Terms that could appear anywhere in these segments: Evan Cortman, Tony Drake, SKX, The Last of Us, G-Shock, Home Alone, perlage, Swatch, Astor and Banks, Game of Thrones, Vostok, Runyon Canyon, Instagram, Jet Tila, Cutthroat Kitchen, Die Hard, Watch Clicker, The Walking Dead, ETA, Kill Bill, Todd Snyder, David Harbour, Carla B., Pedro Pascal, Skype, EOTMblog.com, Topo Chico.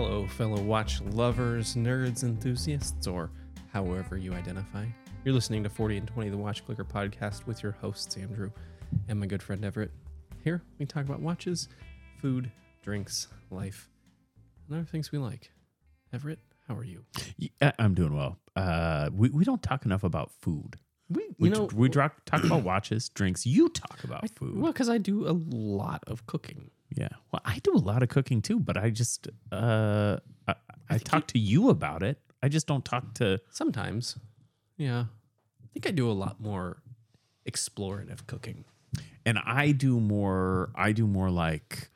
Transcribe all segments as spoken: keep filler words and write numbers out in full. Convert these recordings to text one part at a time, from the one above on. Hello, fellow watch lovers, nerds, enthusiasts, or however you identify. You're listening to forty and twenty, the Watch Clicker podcast with your hosts, Andrew and my good friend Everett. Here, we talk about watches, food, drinks, life, and other things we like. Everett, how are you? Yeah, I'm doing well. Uh, we, we don't talk enough about food. We you we, know, we talk, talk about watches, drinks. You talk about I, food. Well, because I do a lot of cooking. Yeah. Well, I do a lot of cooking too, but I just, uh, I, I, I talk you, to you about it. I just don't talk to... Sometimes. Yeah. I think I do a lot more explorative cooking. And I do more, I do more like,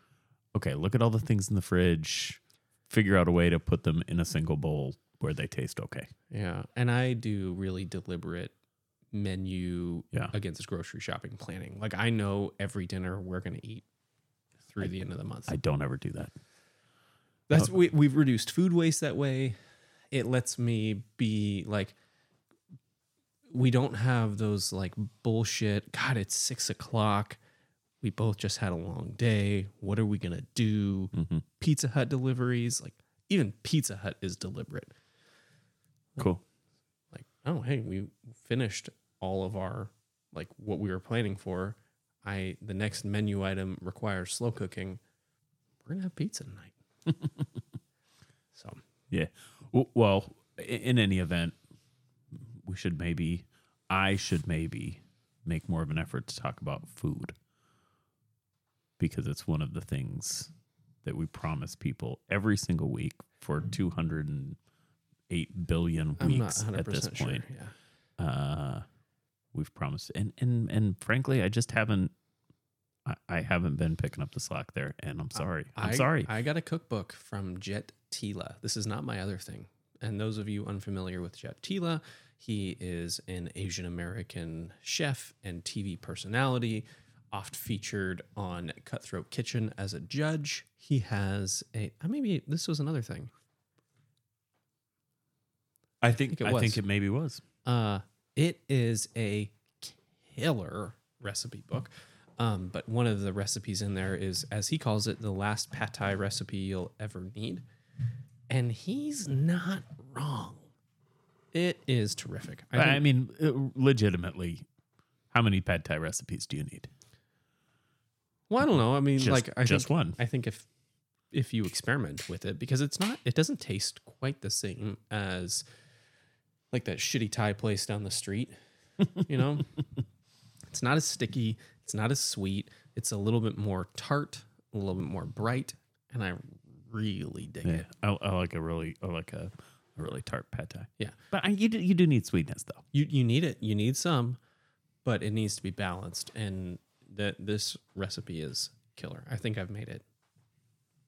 okay, look at all the things in the fridge, figure out a way to put them in a single bowl where they taste okay. Yeah. And I do really deliberate menu yeah. against grocery shopping planning. Like I know every dinner we're going to eat through I, the end of the month. I don't ever do that. That's no. we, we've reduced food waste that way. It lets me be like, we don't have those like bullshit. God, it's six o'clock. We both just had a long day. What are we going to do? Mm-hmm. Pizza Hut deliveries. Like even Pizza Hut is deliberate. Like, cool. Like, oh, hey, we finished all of our, like what we were planning for. I the next menu item requires slow cooking. We're gonna have pizza tonight. So yeah, well, in any event, we should maybe I should maybe make more of an effort to talk about food because it's one of the things that we promise people every single week for two hundred and eight billion weeks at this sure, point. Yeah. Uh, We've promised, and and and frankly, I just haven't, I, I haven't been picking up the slack there, and I'm sorry. I'm I, sorry. I got a cookbook from Jet Tila. This is not my other thing. And those of you unfamiliar with Jet Tila, he is an Asian American chef and T V personality, oft featured on Cutthroat Kitchen as a judge. He has a maybe this was another thing. I think I think it, I was. Think it maybe was. Uh, It is a killer recipe book, um, but one of the recipes in there is, as he calls it, the last pad thai recipe you'll ever need, and he's not wrong. It is terrific. I, think, I mean, legitimately, how many pad thai recipes do you need? Well, I don't know. I mean, just, like, I just think, one. I think if if you experiment with it, because it's not, it doesn't taste quite the same as. Like that shitty Thai place down the street, you know? It's not as sticky. It's not as sweet. It's a little bit more tart, a little bit more bright, and I really dig yeah, it. I, I like a really, I like a, a really tart pad thai. Yeah, but I, you do, you do need sweetness though. You you need it. You need some, but it needs to be balanced. And that this recipe is killer. I think I've made it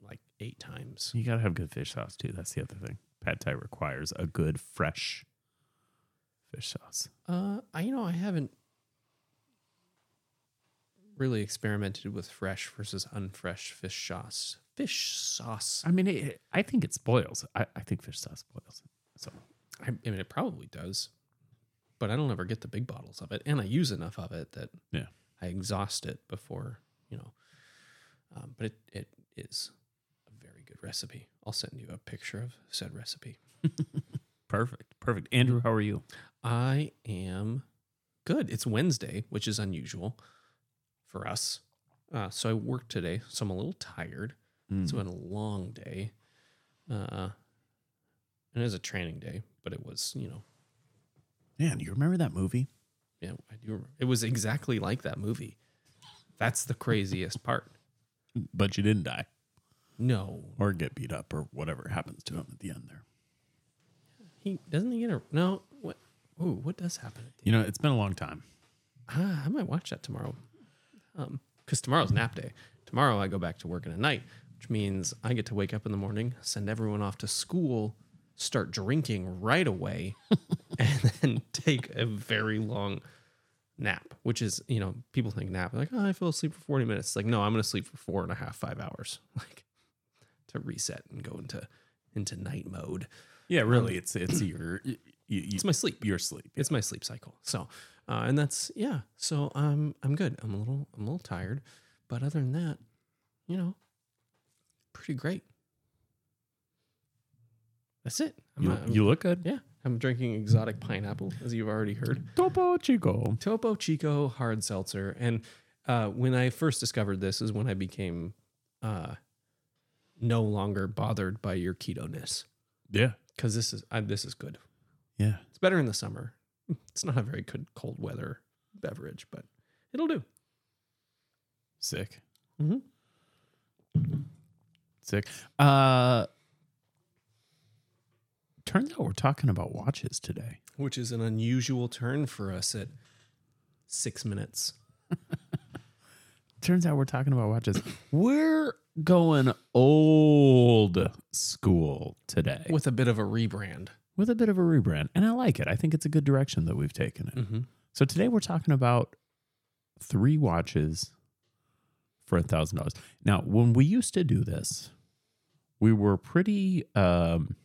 like eight times. You gotta have good fish sauce too. That's the other thing. Pad thai requires a good fresh. Fish sauce. Uh, I you know I haven't really experimented with fresh versus unfresh fish sauce. Fish sauce. I mean, it, I think it spoils. I, I think fish sauce spoils. So, I, I mean, it probably does, but I don't ever get the big bottles of it, and I use enough of it that yeah. I exhaust it before you know. Um, but it, it is a very good recipe. I'll send you a picture of said recipe. Perfect. Perfect. Andrew, how are you? I am good. It's Wednesday, which is unusual for us. Uh, so I worked today, so I'm a little tired. Mm. It's been a long day. Uh, and it was a training day, but it was, you know. Man, you remember that movie? Yeah, I do remember. It was exactly like that movie. That's the craziest part. But you didn't die. No. Or get beat up or whatever happens to him at the end there. He doesn't he get a no? What? Ooh, what does happen? You know, it's been a long time. Ah, I might watch that tomorrow, um, because tomorrow's nap day. Tomorrow I go back to work in the night, which means I get to wake up in the morning, send everyone off to school, start drinking right away, and then take a very long nap. Which is, you know, people think nap like oh, I fell asleep for forty minutes. It's like no, I'm going to sleep for four and a half, five hours, like to reset and go into into night mode. Yeah, really, it's it's your you, you, it's my sleep. Your sleep. Yeah. It's my sleep cycle. So, uh, and that's yeah. So I'm um, I'm good. I'm a little I'm a little tired, but other than that, you know, pretty great. That's it. I'm you, not, you look good. Yeah. I'm drinking exotic pineapple, as you've already heard. Topo Chico. Topo Chico hard seltzer. And uh, when I first discovered this is when I became uh, no longer bothered by your keto-ness. Yeah. Because this is I, this is good. Yeah. It's better in the summer. It's not a very good cold weather beverage, but it'll do. Sick. Mm-hmm. Sick. Uh, turns out we're talking about watches today. Which is an unusual turn for us at six minutes. Turns out we're talking about watches. We're going old school today. With a bit of a rebrand. With a bit of a rebrand. And I like it. I think it's a good direction that we've taken it. Mm-hmm. So today we're talking about three watches for one thousand dollars. Now, when we used to do this, we were pretty um,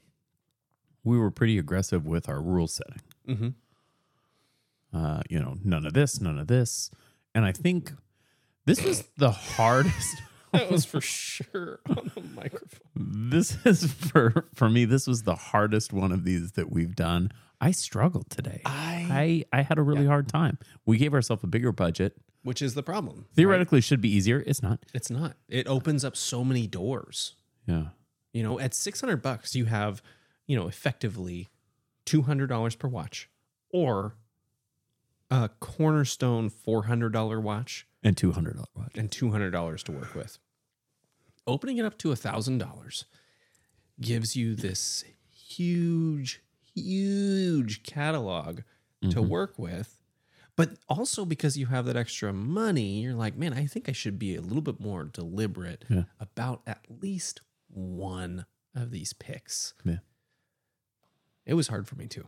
we were pretty aggressive with our rule setting. Mm-hmm. Uh, you know, none of this, none of this. And I think this was the hardest. That was for sure on the microphone. This is for for me. This was the hardest one of these that we've done. I struggled today. I I, I had a really yeah. hard time. We gave ourselves a bigger budget, which is the problem. Theoretically, right? It should be easier. It's not. It's not. It opens up so many doors. Yeah. You know, at six hundred bucks, you have, you know, effectively two hundred dollars per watch, or a cornerstone four hundred dollar watch. And two hundred dollars watch. And two hundred dollars to work with. Opening it up to one thousand dollars gives you this huge, huge catalog mm-hmm. to work with. But also because you have that extra money, you're like, man, I think I should be a little bit more deliberate yeah. about at least one of these picks. Yeah. It was hard for me, too.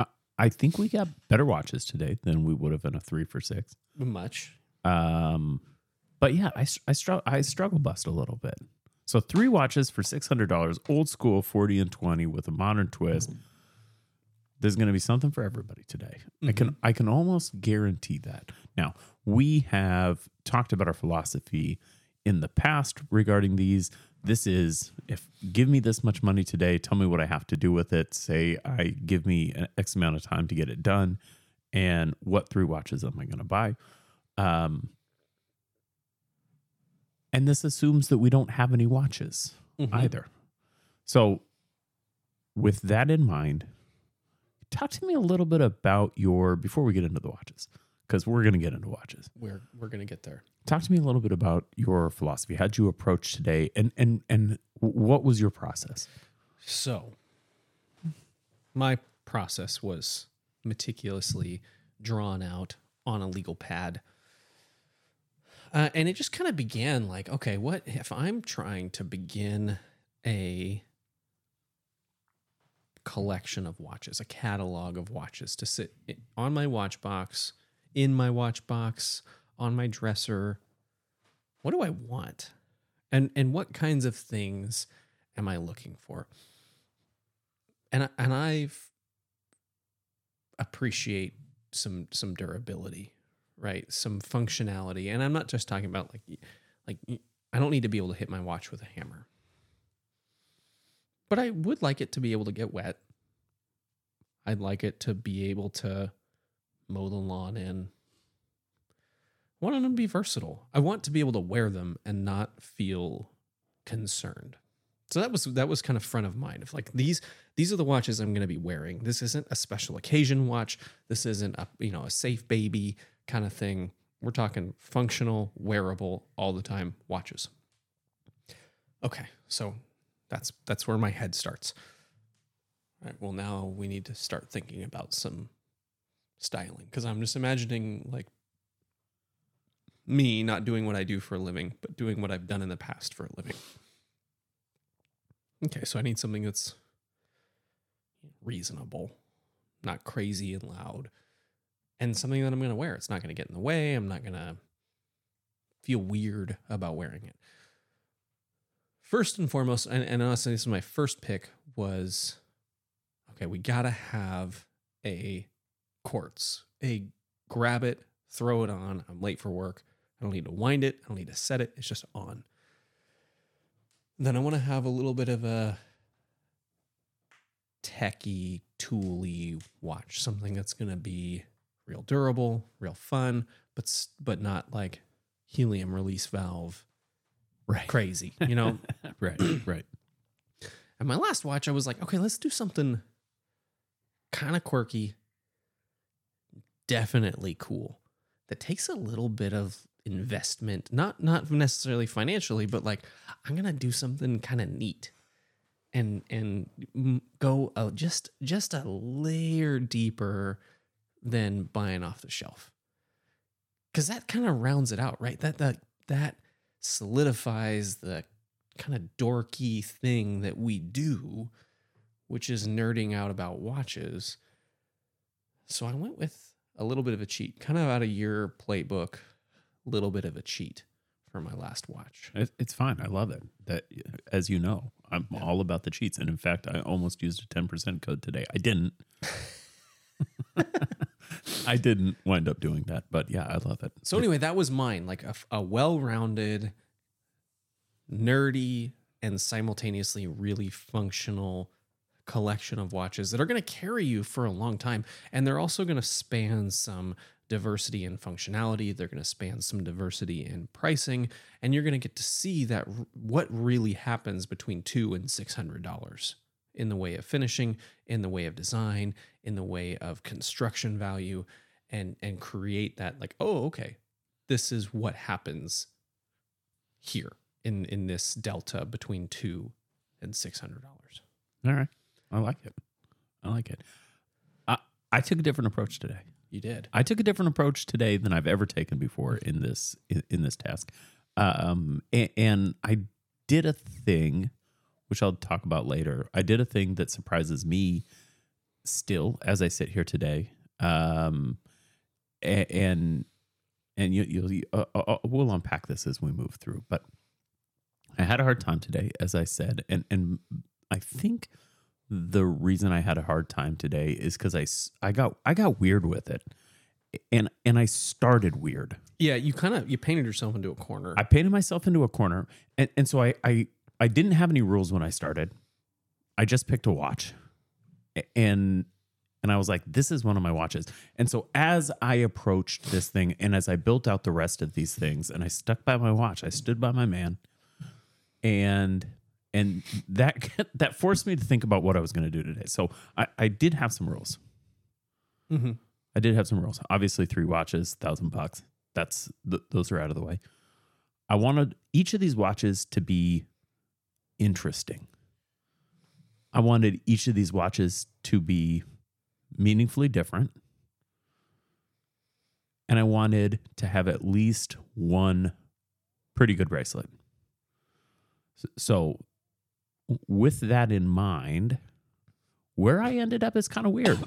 I, I think we got better watches today than we would have in a three for six. Much. Um, but yeah, I, I, struggle, I struggle bust a little bit. So three watches for six hundred dollars, old school, forty and twenty with a modern twist. There's going to be something for everybody today. Mm-hmm. I can, I can almost guarantee that. Now, we have talked about our philosophy in the past regarding these. This is, if give me this much money today, tell me what I have to do with it. Say, I give me an X amount of time to get it done. And what three watches am I going to buy? Um, and this assumes that we don't have any watches mm-hmm. either. So with that in mind, talk to me a little bit about your, before we get into the watches, because we're going to get into watches. We're we're going to get there. Talk to me a little bit about your philosophy. How'd you approach today? And, and, and what was your process? So my process was meticulously drawn out on a legal pad. Uh, and it just kind of began like, okay, what if I'm trying to begin a collection of watches, a catalog of watches to sit on my watch box, in my watch box, on my dresser. What do I want? And and what kinds of things am I looking for? And, and I appreciate some some durability, right? Some functionality. And I'm not just talking about like, like I don't need to be able to hit my watch with a hammer. But I would like it to be able to get wet. I'd like it to be able to mow the lawn in. I want them to be versatile. I want to be able to wear them and not feel concerned. So that was that was kind of front of mind of like these these are the watches I'm going to be wearing. This isn't a special occasion watch. This isn't a you know a safe baby kind of thing. We're talking functional, wearable, all the time watches. Okay, so that's that's where my head starts. All right, well now we need to start thinking about some styling because I'm just imagining like me not doing what I do for a living, but doing what I've done in the past for a living. Okay, so I need something that's reasonable, not crazy and loud, and something that I'm going to wear. It's not going to get in the way. I'm not going to feel weird about wearing it. First and foremost, and, and honestly, this is my first pick, was, okay, we got to have a quartz, a grab it, throw it on. I'm late for work. I don't need to wind it. I don't need to set it. It's just on. Then I want to have a little bit of a techie, tooly watch. Something that's going to be real durable, real fun, but but not like helium release valve right. crazy, you know? right, right. And my last watch, I was like, okay, let's do something kind of quirky, definitely cool, that takes a little bit of investment, not not necessarily financially, but like I'm going to do something kind of neat and and go uh, just just a layer deeper than buying off the shelf. Because that kind of rounds it out, right? That that that solidifies the kind of dorky thing that we do, which is nerding out about watches. So I went with a little bit of a cheat, kind of out of your playbook, a little bit of a cheat for my last watch. It's fine. I love it. That, as you know, I'm yeah. all about the cheats. And in fact, I almost used a ten percent code today. I didn't. I didn't wind up doing that, but yeah, I love it. So anyway, that was mine. Like a, a well-rounded, nerdy, and simultaneously really functional collection of watches that are going to carry you for a long time. And they're also going to span some diversity in functionality. They're going to span some diversity in pricing. And you're going to get to see that what really happens between two and six hundred dollars in the way of finishing, in the way of design, in the way of construction value, and and create that like, oh, okay, this is what happens here in, in this delta between two and six hundred dollars. All right. I like it. I like it. I, I took a different approach today. You did. I took a different approach today than I've ever taken before in this in, in this task. Um, and, and I did a thing, which I'll talk about later. I did a thing that surprises me still as I sit here today. Um, and and you, you'll, you, uh, uh, we'll unpack this as we move through. But I had a hard time today, as I said, and and. I think the reason I had a hard time today is because I, I got I got weird with it, and and I started weird. Yeah, you kind of you painted yourself into a corner. I painted myself into a corner, and, and so I, I I didn't have any rules when I started. I just picked a watch, and and I was like, this is one of my watches. And so as I approached this thing, and as I built out the rest of these things, and I stuck by my watch, I stood by my man, and. And that that forced me to think about what I was going to do today. So I, I did have some rules. Mm-hmm. I did have some rules. Obviously, three watches, thousand bucks. That's th- those are out of the way. I wanted each of these watches to be interesting. I wanted each of these watches to be meaningfully different, and I wanted to have at least one pretty good bracelet. So. With that in mind, where I ended up is kind of weird.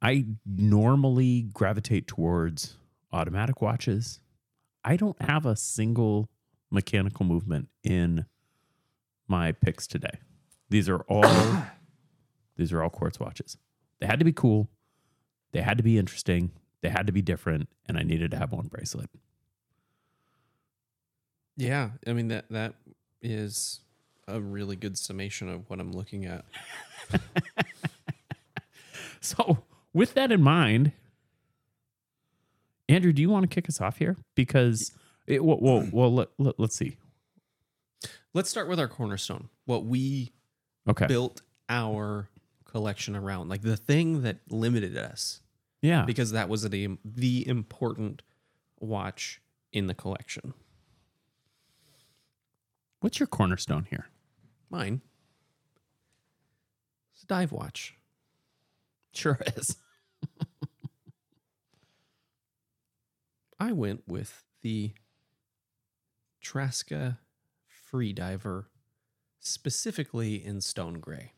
I normally gravitate towards automatic watches. I don't have a single mechanical movement in my picks today. These are all these are all quartz watches. They had to be cool. They had to be interesting. They had to be different, and I needed to have one bracelet. Yeah, I mean that that is a really good summation of what I'm looking at. So with that in mind, Andrew, do you want to kick us off here? Because it, well, well, well let, let, let's see. Let's start with our cornerstone. What we okay. built our collection around, like the thing that limited us. Yeah. Because that was the, the important watch in the collection. What's your cornerstone here? Mine. It's a dive watch. Sure is. I went with the Traska Freediver, specifically in stone gray.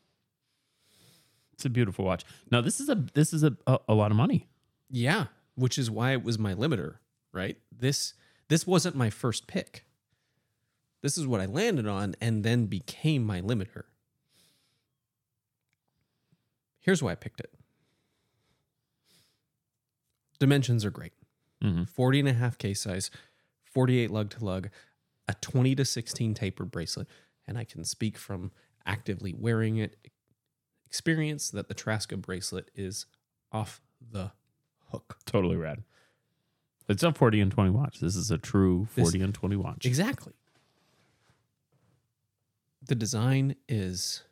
It's a beautiful watch. Now this is a this is a, a, a lot of money. Yeah, which is why it was my limiter, right? This this wasn't my first pick. This is what I landed on and then became my limiter. Here's why I picked it. Dimensions are great. Mm-hmm. forty and a half case size, forty-eight lug to lug, a twenty to sixteen taper bracelet. And I can speak from actively wearing it, experience that the Traska bracelet is off the hook. Totally rad. It's a forty and twenty watch. This is a true forty this, and twenty watch. Exactly. The design is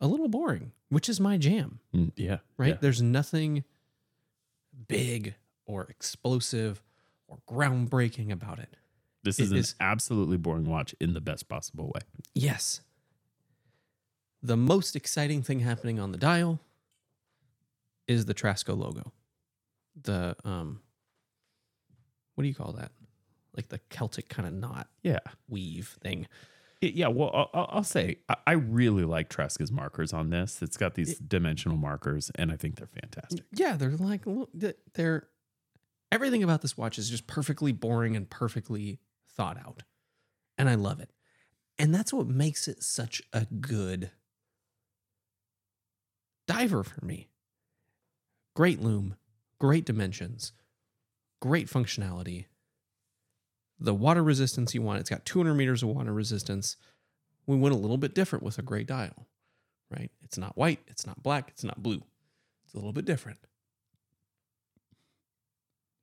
a little boring, which is my jam. Mm, yeah. Right? Yeah. There's nothing big or explosive or groundbreaking about it. This is it an is, absolutely boring watch in the best possible way. Yes. The most exciting thing happening on the dial is the Traska logo. The, um, what do you call that? Like the Celtic kind of knot yeah. weave thing. It, yeah, well, I'll, I'll say I, I really like Traska's markers on this. It's got these it, dimensional markers, and I think they're fantastic. Yeah, they're like, they're, everything about this watch is just perfectly boring and perfectly thought out. And I love it. And that's what makes it such a good diver for me. Great lume, great dimensions, great functionality. The water resistance you want, it's got two hundred meters of water resistance. We went a little bit different with a gray dial, right? It's not white, it's not black, it's not blue. It's a little bit different.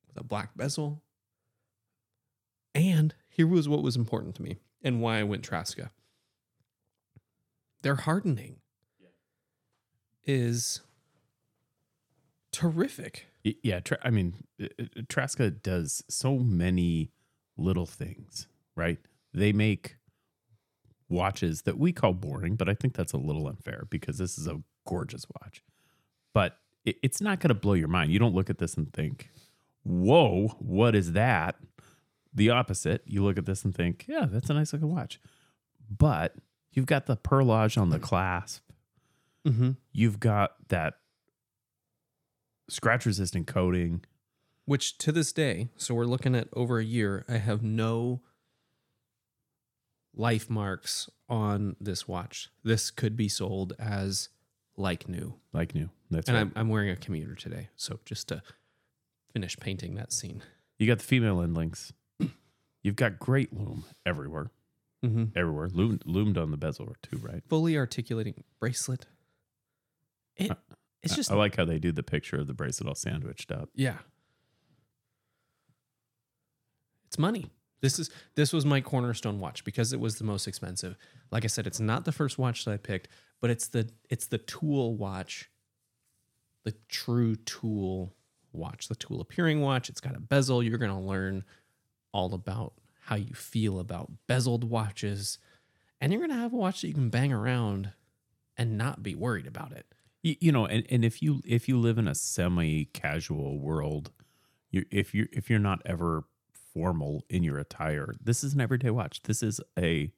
With a black bezel. And here was what was important to me. And why I went Traska. Their hardening yeah. is terrific. Yeah, tra- I mean, Traska does so many little things, right? They make watches that we call boring, but I think that's a little unfair because this is a gorgeous watch. But it's not going to blow your mind. You don't look at this and think, whoa, what is that? The opposite, you look at this and think, yeah, that's a nice looking watch. But you've got the perlage on the clasp. Mm-hmm. You've got that scratch-resistant coating. Which to this day, so we're looking at over a year, I have no life marks on this watch. This could be sold as like new. Like new. That's and right. I'm, I'm wearing a commuter today, so just to finish painting that scene. You got the female end links. You've got great lume everywhere, mm-hmm. everywhere. Loomed, loomed on the bezel too, right? Fully articulating bracelet. It, uh, it's just. I like how they do the picture of the bracelet all sandwiched up. Yeah, it's money. This is this was my cornerstone watch because it was the most expensive. Like I said, it's not the first watch that I picked, but it's the it's the Tool watch, the true Tool watch, the Tool appearing watch. It's got a bezel. You're gonna learn all about how you feel about bezeled watches. And you're going to have a watch that you can bang around and not be worried about it. You, you know, and, and if you if you live in a semi-casual world, you're, if, you're, if you're not ever formal in your attire, this is an everyday watch. This is a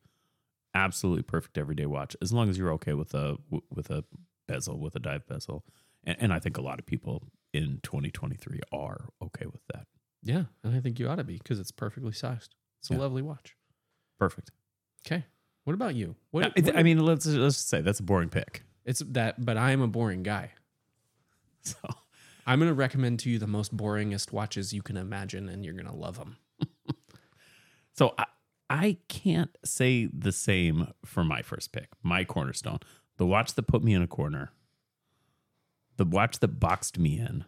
absolutely perfect everyday watch, as long as you're okay with a, with a bezel, with a dive bezel. And, and I think a lot of people in twenty twenty-three are okay with that. Yeah, and I think you ought to be because it's perfectly sized. It's a yeah. lovely watch. Perfect. Okay. What about you? What, I, what I mean, let's let's say that's a boring pick. It's that, but I am a boring guy. So I'm going to recommend to you the most boringest watches you can imagine, and you're going to love them. So I, I can't say the same for my first pick, my cornerstone, the watch that put me in a corner, the watch that boxed me in.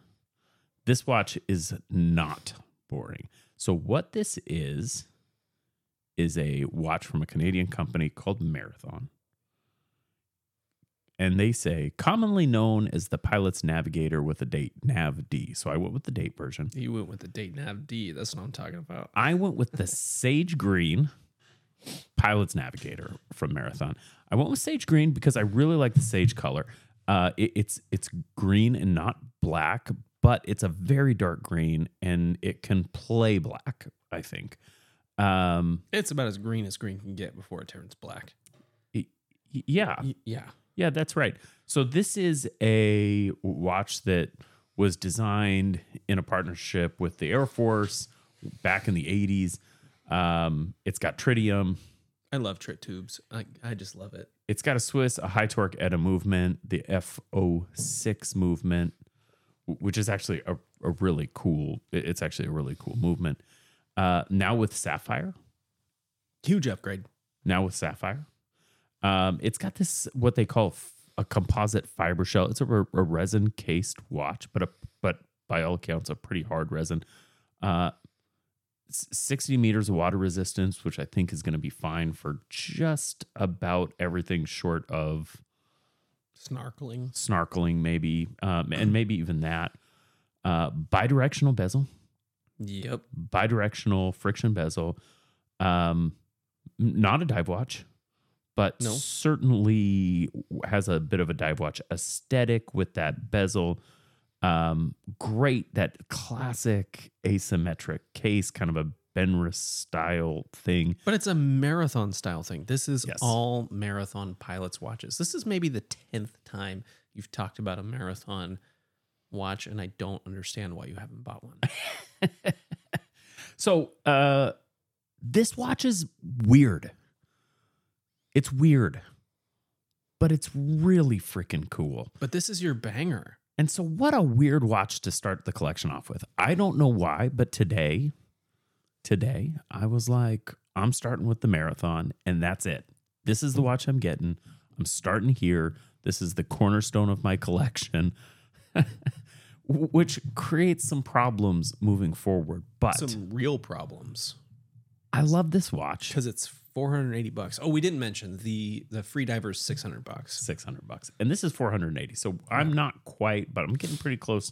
This watch is not boring. So what this is, is a watch from a Canadian company called Marathon. And they say, commonly known as the pilot's navigator with a date, Nav D. So I went with the date version. You went with the date, Nav D. That's what I'm talking about. I went with the sage green pilot's navigator from Marathon. I went with sage green because I really like the sage color. Uh, it, it's it's green and not black, but it's a very dark green, and it can play black, I think. Um, it's about as green as green can get before it turns black. It, yeah. Yeah. Yeah, that's right. So this is a watch that was designed in a partnership with the Air Force back in the eighties. Um, it's got tritium. I love trit tubes. I, I just love it. It's got a Swiss, a high torque ETA movement, the F oh six movement, which is actually a, a really cool, it's actually a really cool movement. Uh, now with Sapphire. Huge upgrade. Now with Sapphire. Um, it's got this, what they call f- a composite fiber shell. It's a, re- a resin cased watch, but a, but by all accounts, a pretty hard resin. Uh, sixty meters of water resistance, which I think is going to be fine for just about everything short of snarkling, snarkling maybe, um, and maybe even that. Uh, bidirectional bezel. Yep. Bidirectional friction bezel. Um, not a dive watch, but no. certainly has a bit of a dive watch aesthetic with that bezel. Um, great, that classic asymmetric case, kind of a Benris style thing. But it's a Marathon style thing. This is yes. all Marathon pilots' watches. This is maybe the tenth time you've talked about a Marathon watch, and I don't understand why you haven't bought one. So, uh, this watch is weird. It's weird, but it's really freaking cool. But this is your banger. And so what a weird watch to start the collection off with. I don't know why, but today, today, I was like, I'm starting with the Marathon, and that's it. This is the watch I'm getting. I'm starting here. This is the cornerstone of my collection, which creates some problems moving forward. But some real problems. I love this watch. Because it's four hundred eighty bucks. Oh, we didn't mention the the free diver is six hundred bucks. six hundred bucks. And this is four hundred eighty. So I'm yeah. not quite, but I'm getting pretty close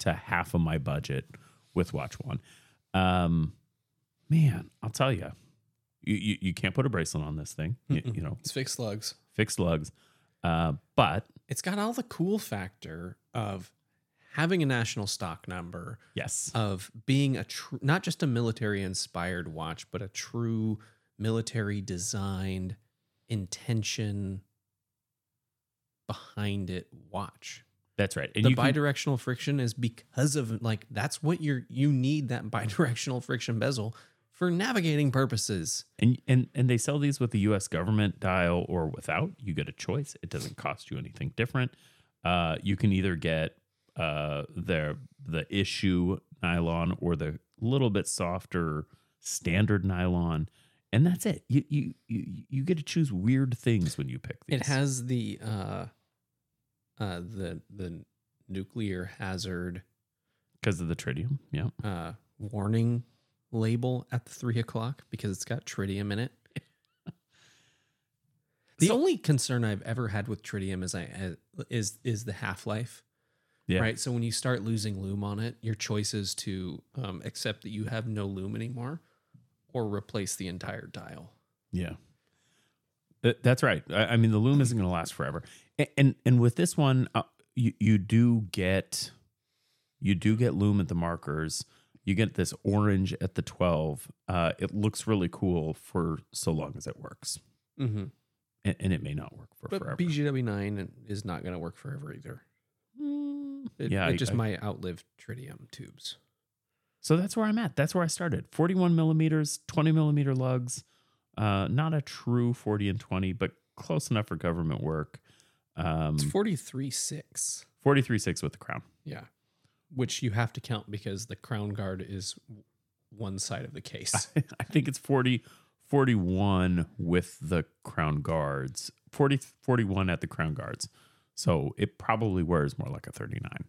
to half of my budget with Watch One. Um, man, I'll tell you, you, you can't put a bracelet on this thing. You, you know, it's fixed lugs. Fixed lugs. Uh, but it's got all the cool factor of having a national stock number. Yes. Of being a tr- not just a military inspired watch, but a true military designed intention behind it watch. That's right. And the bidirectional can... friction is because of like that's what you're you need that bidirectional friction bezel for navigating purposes. And and and they sell these with the U S government dial or without. You get a choice. It doesn't cost you anything different. Uh, you can either get uh their the issue nylon or the little bit softer standard nylon. And that's it. You you you get to choose weird things when you pick these. It has the uh, uh, the the nuclear hazard because of the tritium. Yeah. Uh, warning label at the three o'clock because it's got tritium in it. The so, only concern I've ever had with tritium is I is is the half-life. Yeah. Right. So when you start losing lume on it, your choice is to um, accept that you have no lume anymore, or replace the entire dial. Yeah, that's right. I mean, the lume isn't going to last forever, and and, and with this one, uh, you you do get you do get lume at the markers. You get this orange at the twelve. Uh, it looks really cool for so long as it works, mm-hmm. and, and it may not work for but forever. But B G W nine is not going to work forever either. Mm, it, yeah, it I, just I, might outlive tritium tubes. So that's where I'm at. That's where I started. forty-one millimeters, twenty millimeter lugs. Uh, not a true forty and twenty, but close enough for government work. Um, it's forty-three point six. forty-three point six with the crown. Yeah. Which you have to count because the crown guard is one side of the case. I, I think it's forty, forty-one with the crown guards. forty, forty-one at the crown guards. So it probably wears more like a thirty-nine.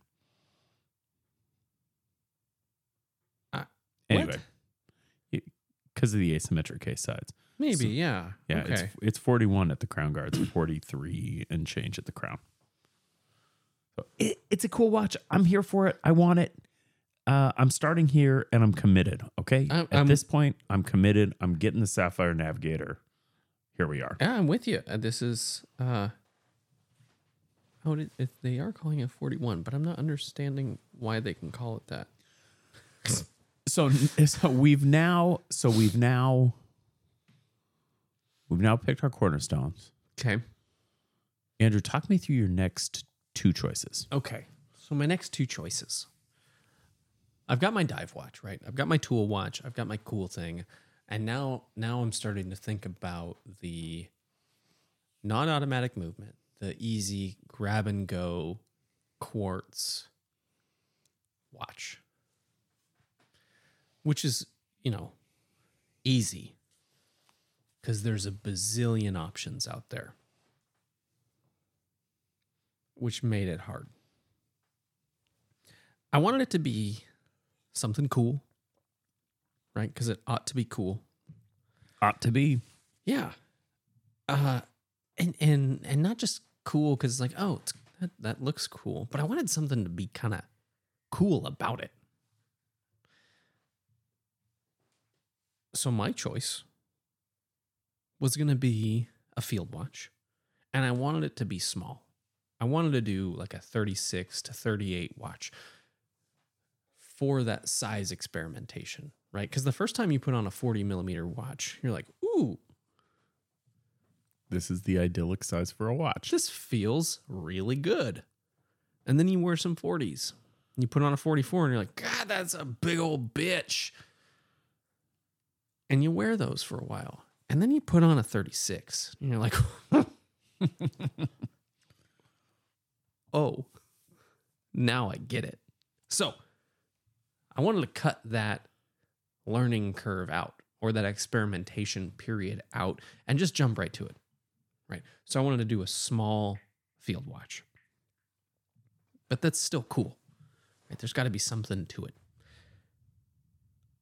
Anyway, because of the asymmetric case sides. Maybe, so, yeah. Yeah, okay. it's, it's forty-one at the crown guards, forty-three and change at the crown. So it, it's a cool watch. I'm here for it. I want it. Uh, I'm starting here, and I'm committed, okay? I'm, at I'm, this point, I'm committed. I'm getting the Sapphire Navigator. Here we are. Yeah, I'm with you. This is... Uh, how did it, they are calling it forty-one, but I'm not understanding why they can call it that. So, so we've now, so we've now, we've now picked our cornerstones. Okay. Andrew, talk me through your next two choices. Okay. So my next two choices, I've got my dive watch, right? I've got my tool watch. I've got my cool thing. And now, now I'm starting to think about the non-automatic movement, the easy grab and go quartz watch. Which is, you know, easy because there's a bazillion options out there. which made it hard. I wanted it to be something cool, right? Because it ought to be cool. Ought to be. Yeah. Uh, and and and not just cool because it's like, oh, it's, that, that looks cool. But I wanted something to be kind of cool about it. So my choice was going to be a field watch. And I wanted it to be small. I wanted to do like a thirty-six to thirty-eight watch for that size experimentation, right? Because the first time you put on a forty millimeter watch, you're like, ooh. This is the idyllic size for a watch. This feels really good. And then you wear some forties. And you put on a forty-four and you're like, God, that's a big old bitch. And you wear those for a while. And then you put on a thirty-six. And you're like, oh, now I get it. So I wanted to cut that learning curve out or that experimentation period out and just jump right to it. Right. So I wanted to do a small field watch. But that's still cool. Right? There's got to be something to it.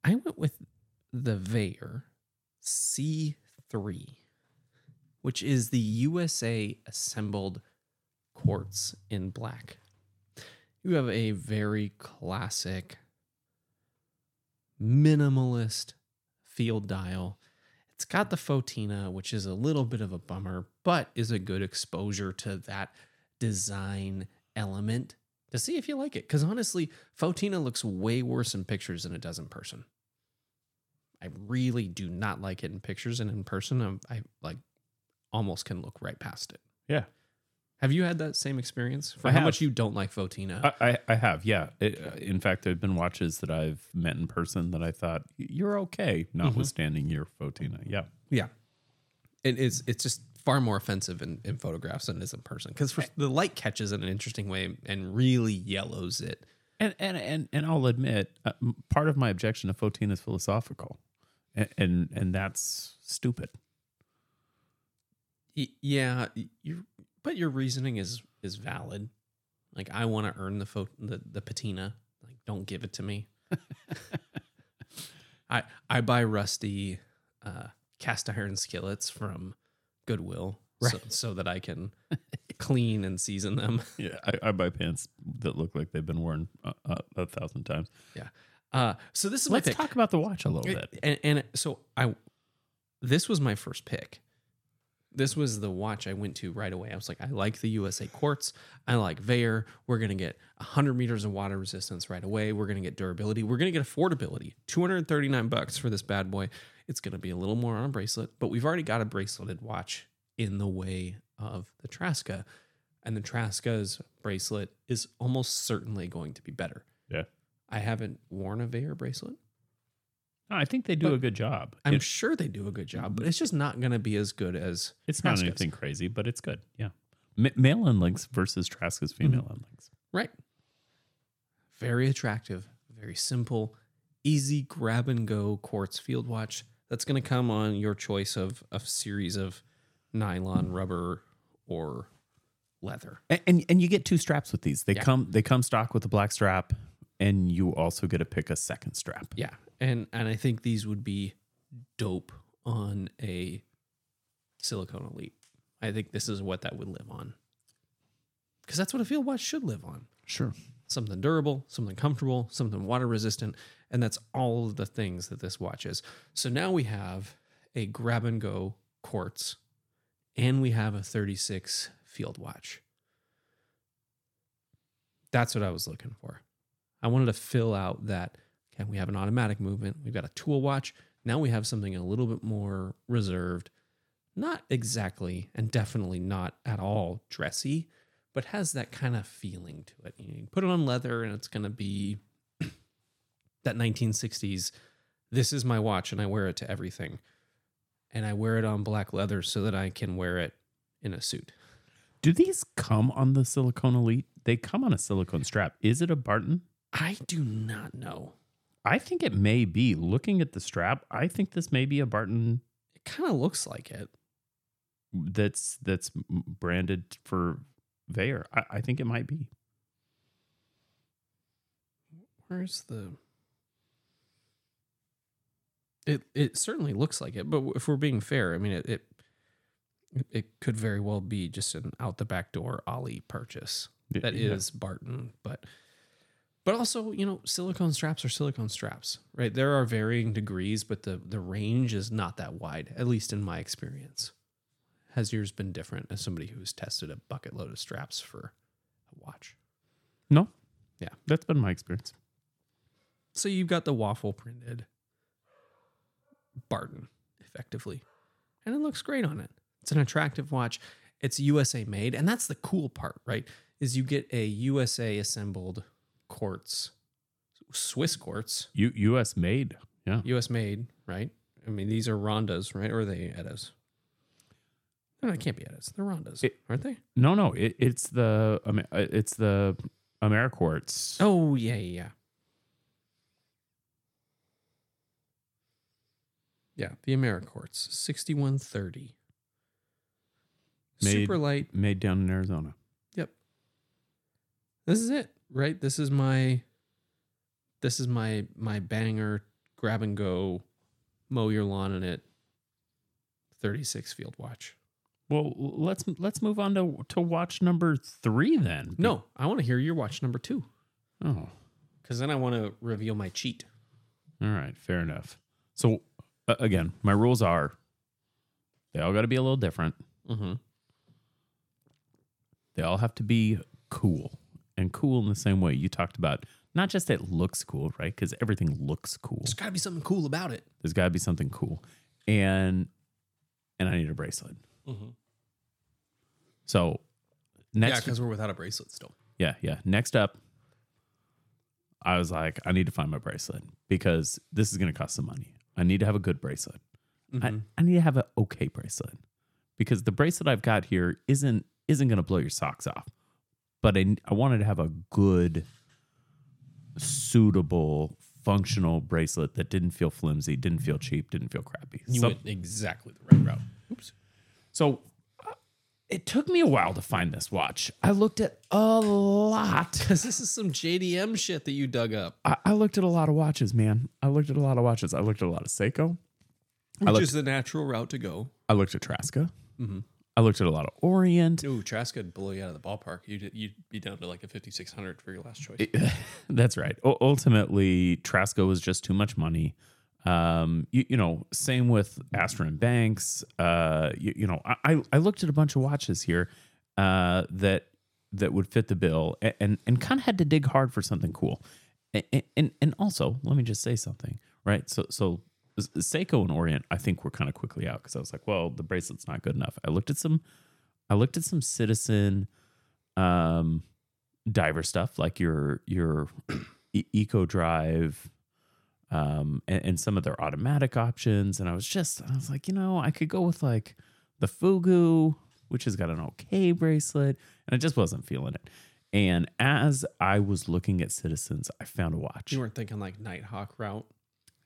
I went with the Vaer C three, which is the U S A assembled quartz in black. You have a very classic minimalist field dial. It's got the Fotina, which is a little bit of a bummer, but is a good exposure to that design element to see if you like it. Because honestly, Fotina looks way worse in pictures than it does in person. I really do not like it in pictures, and in person, I'm, I like almost can look right past it. Yeah. Have you had that same experience? For I how have. much you don't like Fotina? I, I, I have, yeah. It, in fact, there have been watches that I've met in person that I thought, you're okay, notwithstanding mm-hmm. your Fotina. Yeah. Yeah. It is, it's just far more offensive in, in photographs than it is in person. Because the light catches it in an interesting way and really yellows it. And and and, and I'll admit, uh, part of my objection to Fotina is philosophical. And, and, and that's stupid. Y- yeah, you're... But your reasoning is is valid. Like, I want to earn the, fo- the the patina. Like, don't give it to me. I I buy rusty uh, cast iron skillets from Goodwill, right, so, so that I can clean and season them. Yeah, I, I buy pants that look like they've been worn a, a, a thousand times. Yeah. Uh, so this is let's my pick. Talk about the watch a little it, bit. And, and so I, this was my first pick. This was the watch I went to right away. I was like, I like the U S A quartz. I like Vaer. We're going to get one hundred meters of water resistance right away. We're going to get durability. We're going to get affordability. two hundred thirty-nine bucks for this bad boy. It's going to be a little more on a bracelet, but we've already got a braceleted watch in the way of the Traska. And the Traska's bracelet is almost certainly going to be better. Yeah. I haven't worn a Vaer bracelet. I think they do but a good job. I'm it, sure they do a good job, but it's just not going to be as good as It's Traska's. Not anything crazy, but it's good. Yeah. M- male endlinks versus Traska's female mm-hmm. endlinks. Right. Very attractive, very simple, easy grab and go quartz field watch that's going to come on your choice of a series of nylon, rubber, or leather. And and, and you get two straps with these. They yeah. come they come stock with a black strap, and you also get to pick a second strap. Yeah. And and I think these would be dope on a Silicone Elite. I think this is what that would live on. Because that's what a field watch should live on. Sure. Something durable, something comfortable, something water resistant. And that's all of the things that this watch is. So now we have a grab and go quartz. And we have a thirty-six field watch. That's what I was looking for. I wanted to fill out that... And we have an automatic movement. We've got a tool watch. Now we have something a little bit more reserved. Not exactly, and definitely not at all dressy, but has that kind of feeling to it. You put it on leather and it's going to be that nineteen sixties, this is my watch and I wear it to everything. And I wear it on black leather so that I can wear it in a suit. Do these come on the Silicone Elite? They come on a silicone strap. Is it a Barton? I do not know. I think it may be. Looking at the strap, I think this may be a Barton. It kind of looks like it. That's that's branded for Vaer. I, I think it might be. Where's the... It it certainly looks like it, but if we're being fair, I mean, it it, it could very well be just an out-the-back-door Ollie purchase. That yeah. is Barton, but... But also, you know, silicone straps are silicone straps, right? There are varying degrees, but the, the range is not that wide, at least in my experience. Has yours been different as somebody who's tested a bucket load of straps for a watch? No. Yeah. That's been my experience. So you've got the waffle printed Barton, effectively. And it looks great on it. It's an attractive watch. It's U S A made. And that's the cool part, right? Is you get a U S A assembled quartz, Swiss quartz, U- U.S. made, yeah, U S made, right? I mean, these are Rondas, right? Or are they Edas? No, they can't be Edas. They're Rondas, it, aren't they? No, no, it, it's the it's the AmeriQuartz. Oh yeah, yeah, yeah. The AmeriQuartz, sixty-one thirty, super light, made down in Arizona. Yep, this is it. Right, this is my, this is my my banger grab and go, mow your lawn in it. thirty-six field watch. Well, let's let's move on to to watch number three then. No, I want to hear your watch number two. Oh, because then I want to reveal my cheat. All right, fair enough. So uh, again, my rules are they all got to be a little different. Mm-hmm. They all have to be cool. And cool in the same way you talked about, not just that it looks cool, right? Because everything looks cool. There's got to be something cool about it. There's got to be something cool, and and I need a bracelet. Mm-hmm. So next, yeah, because we're without a bracelet still. Yeah, yeah. Next up, I was like, I need to find my bracelet because this is going to cost some money. I need to have a good bracelet. Mm-hmm. I, I need to have an okay bracelet because the bracelet I've got here isn't isn't going to blow your socks off. But I, I wanted to have a good, suitable, functional bracelet that didn't feel flimsy, didn't feel cheap, didn't feel crappy. You so, went exactly the right route. Oops. So uh, it took me a while to find this watch. I looked at a lot. Because this is some J D M shit that you dug up. I, I looked at a lot of watches, man. I looked at a lot of watches. I looked at a lot of Seiko. Which looked, is the natural route to go. I looked at Traska. Mm-hmm. I looked at a lot of Orient. Ooh, Traska would blow you out of the ballpark. You'd, you'd be down to like a fifty-six hundred for your last choice. It, that's right. U- ultimately, Traska was just too much money. Um, you, you know, same with Astor and Banks. Uh, you, you know, I, I looked at a bunch of watches here uh, that that would fit the bill, and and, and kind of had to dig hard for something cool. And, and and also, let me just say something, right? So so. Seiko and Orient, I think, were kind of quickly out because I was like, well, the bracelet's not good enough. I looked at some, I looked at some Citizen, um, diver stuff like your your e- Eco Drive, um, and, and some of their automatic options. And I was just, I was like, you know, I could go with like the Fugu, which has got an okay bracelet, and I just wasn't feeling it. And as I was looking at Citizens, I found a watch. You weren't thinking like Nighthawk route.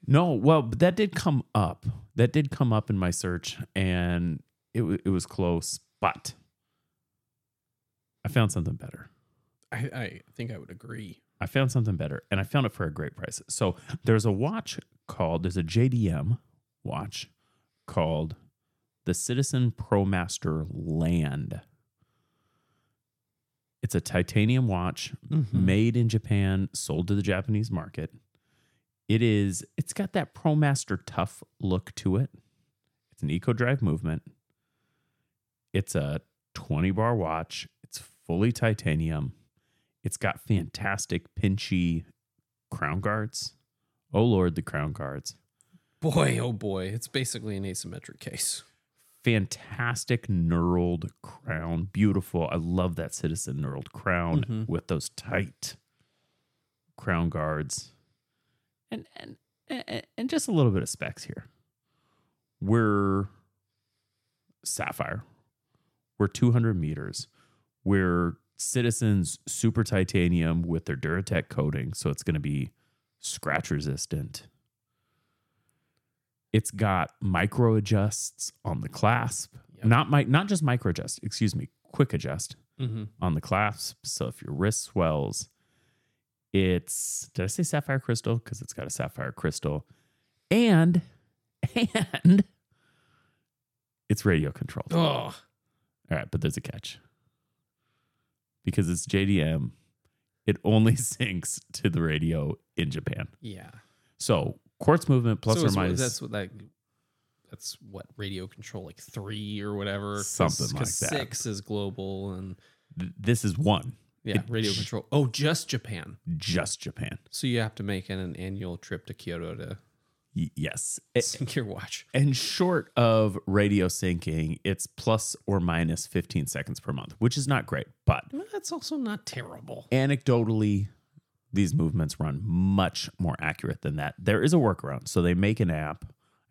No, well, but that did come up. That did come up in my search, and it w- it was close, but I found something better. I, I think I would agree. I found something better, and I found it for a great price. So there's a watch called, there's a J D M watch called the Citizen ProMaster Land. It's a titanium watch, mm-hmm, made in Japan, sold to the Japanese market. It is, it's got that ProMaster tough look to it. It's an Eco Drive movement. It's a twenty bar watch. It's fully titanium. It's got fantastic pinchy crown guards. Oh, Lord, the crown guards. Boy, oh, boy. It's basically an asymmetric case. Fantastic knurled crown. Beautiful. I love that Citizen knurled crown, mm-hmm, with those tight crown guards. And, and and just a little bit of specs here. We're sapphire. We're two hundred meters. We're Citizen's super titanium with their Duratec coating, so it's going to be scratch resistant. It's got micro adjusts on the clasp. Yep. Not mi- not just micro adjust, excuse me, quick adjust. mm-hmm. on the clasp. So if your wrist swells, it's, did I say sapphire crystal? Because it's got a sapphire crystal. And, and it's radio controlled. Oh. All right, but there's a catch. Because it's J D M, it only syncs to the radio in Japan. Yeah. So quartz movement plus so or minus. That's what that... That's what radio control, like three or whatever. Something like that. Six is global, and this is one. Yeah, it, radio control. Oh, just Japan. Just Japan. So you have to make an, an annual trip to Kyoto to y- yes sync it, your watch. And short of radio syncing, it's plus or minus fifteen seconds per month, which is not great, but well, that's also not terrible. Anecdotally, these movements run much more accurate than that. There is a workaround, so they make an app.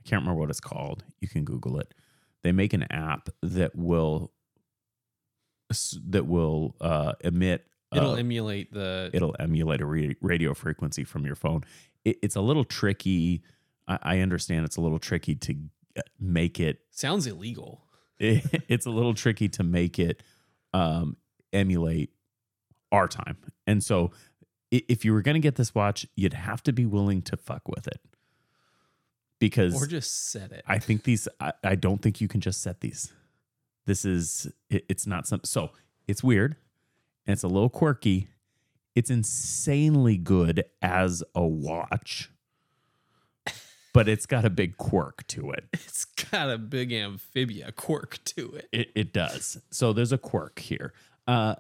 Can't remember what it's called. You can Google it. They make an app that will that will uh, emit. Uh, it'll emulate the. It'll emulate a re- radio frequency from your phone. It, it's a little tricky. I, I understand it's a little tricky to make it. Sounds illegal. it, it's a little tricky to make it um, emulate our time. And so, if you were going to get this watch, you'd have to be willing to fuck with it. Because or just set it. I think these, I, I don't think you can just set these. This is, it, it's not something. So it's weird and it's a little quirky. It's insanely good as a watch, but it's got a big quirk to it. It's got a big amphibia quirk to it. It, it does. So there's a quirk here. Uh,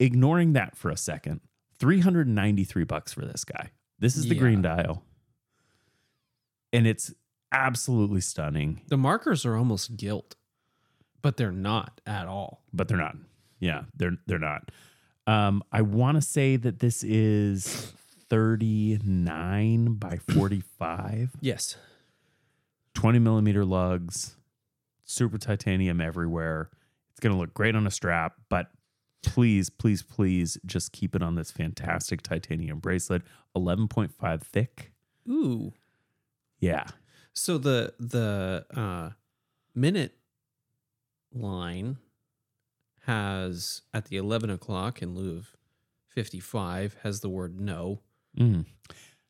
ignoring that for a second, three hundred ninety-three bucks for this guy. This is the yeah. green dial. And it's absolutely stunning. The markers are almost gilt, but they're not at all. But they're not. Yeah, they're they're not. Um, I want to say that this is thirty-nine by forty-five. Yes. twenty millimeter lugs, super titanium everywhere. It's going to look great on a strap, but please, please, please just keep it on this fantastic titanium bracelet. eleven point five thick. Ooh. Yeah. So the the uh, minute line has at the eleven o'clock in lieu of fifty five has the word no. Mm.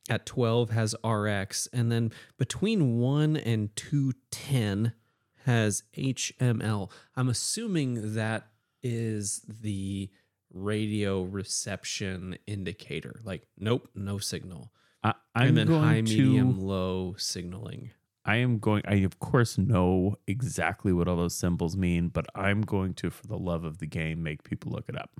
At twelve has R X, and then between one and two ten has H M L. I'm assuming that is the radio reception indicator. Like, nope, no signal. I, I'm and then high, medium, to, low signaling. I am going, I of course know exactly what all those symbols mean, but I'm going to, for the love of the game, make people look it up.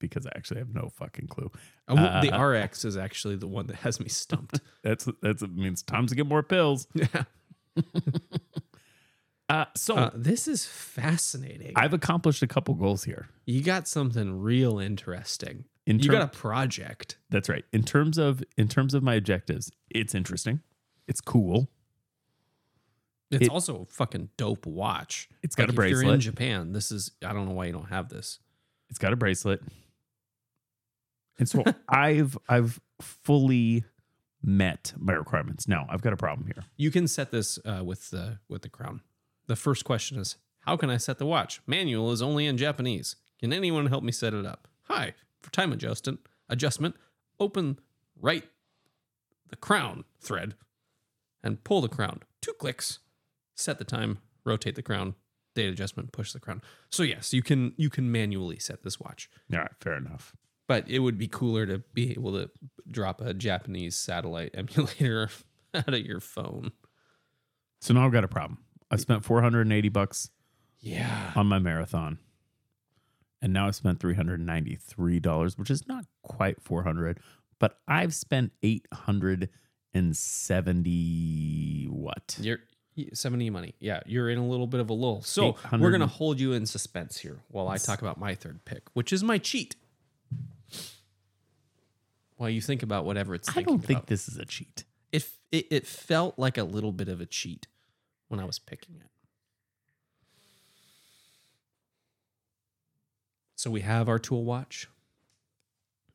Because I actually have no fucking clue. Oh, uh, the R X is actually the one that has me stumped. that's that's it means time to get more pills. Yeah. uh, so uh, this is fascinating. I've accomplished a couple goals here. You got something real interesting. Ter- you got a project. That's right. In terms of in terms of my objectives, it's interesting. It's cool. It's it, also a fucking dope watch. It's got like a bracelet. If you're in Japan, this is, I don't know why you don't have this. It's got a bracelet. And so I've I've fully met my requirements. Now, I've got a problem here. You can set this uh, with the with the crown. The first question is, how can I set the watch? Manual is only in Japanese. Can anyone help me set it up? Hi. For time adjustment, adjustment, open right the crown thread and pull the crown. Two clicks, set the time, rotate the crown, date adjustment, push the crown. So yes, you can you can manually set this watch. All right, fair enough. But it would be cooler to be able to drop a Japanese satellite emulator out of your phone. So now I've got a problem. I spent four hundred eighty bucks yeah. on my Marathon. And now I've spent three hundred ninety-three dollars, which is not quite four hundred, but I've spent eight hundred seventy what? You're seventy money. Yeah, you're in a little bit of a lull. So we're going to hold you in suspense here while I talk about my third pick, which is my cheat. While you think about whatever it's thinking I don't think about. This is a cheat. It, it it felt like a little bit of a cheat when I was picking it. So we have our tool watch,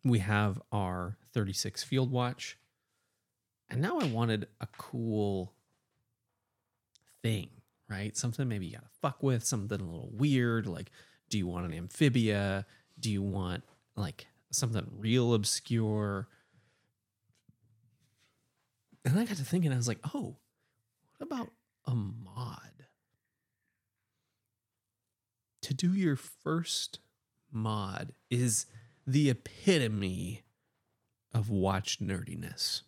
we have our thirty-six field watch, and now I wanted a cool thing, right? Something maybe you gotta fuck with, something a little weird, like Do you want an amphibia? Do you want like something real obscure? And I got to thinking, I was like, oh, what about a mod? To do your first mod is the epitome of watch nerdiness.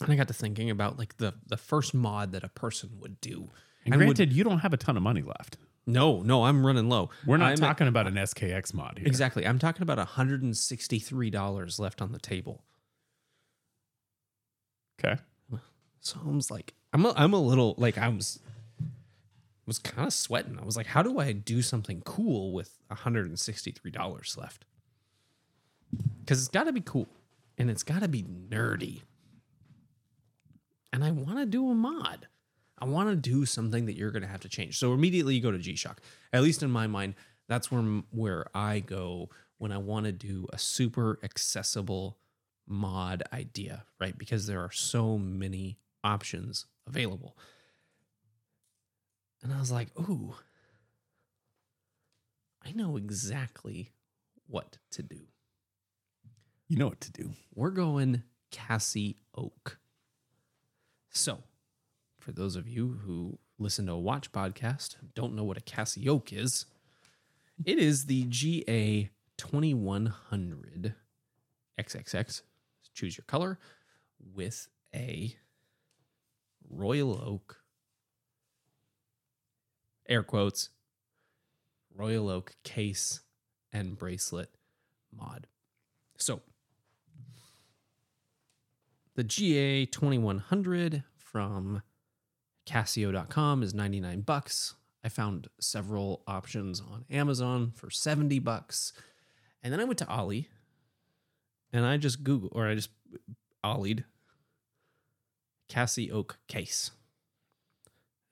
And I got to thinking about like the, the first mod that a person would do. And, and granted, would, you don't have a ton of money left. No, no, I'm running low. We're not I'm talking at, about an S K X mod here. Exactly. I'm talking about one hundred sixty-three dollars left on the table. Okay. So I was like, I'm a, I'm a little, like I was, was kind of sweating. I was like, how do I do something cool with one hundred sixty-three dollars left? Because it's got to be cool. And it's got to be nerdy. And I want to do a mod. I want to do something that you're going to have to change. So immediately you go to G-Shock. At least in my mind, that's where, where I go when I want to do a super accessible mod idea, right? Because there are so many options available. And I was like, ooh, I know exactly what to do. You know what to do. We're going Cassie Oak. So, for those of you who listen to a watch podcast, don't know what a Casio is, it is the G A twenty-one hundred X X X, choose your color, with a Royal Oak, air quotes, Royal Oak case and bracelet mod. So, the G A twenty-one hundred from Casio dot com is ninety-nine bucks. I found several options on Amazon for seventy bucks. And then I went to Ollie and I just Googled, or I just Ollied Casio Oak case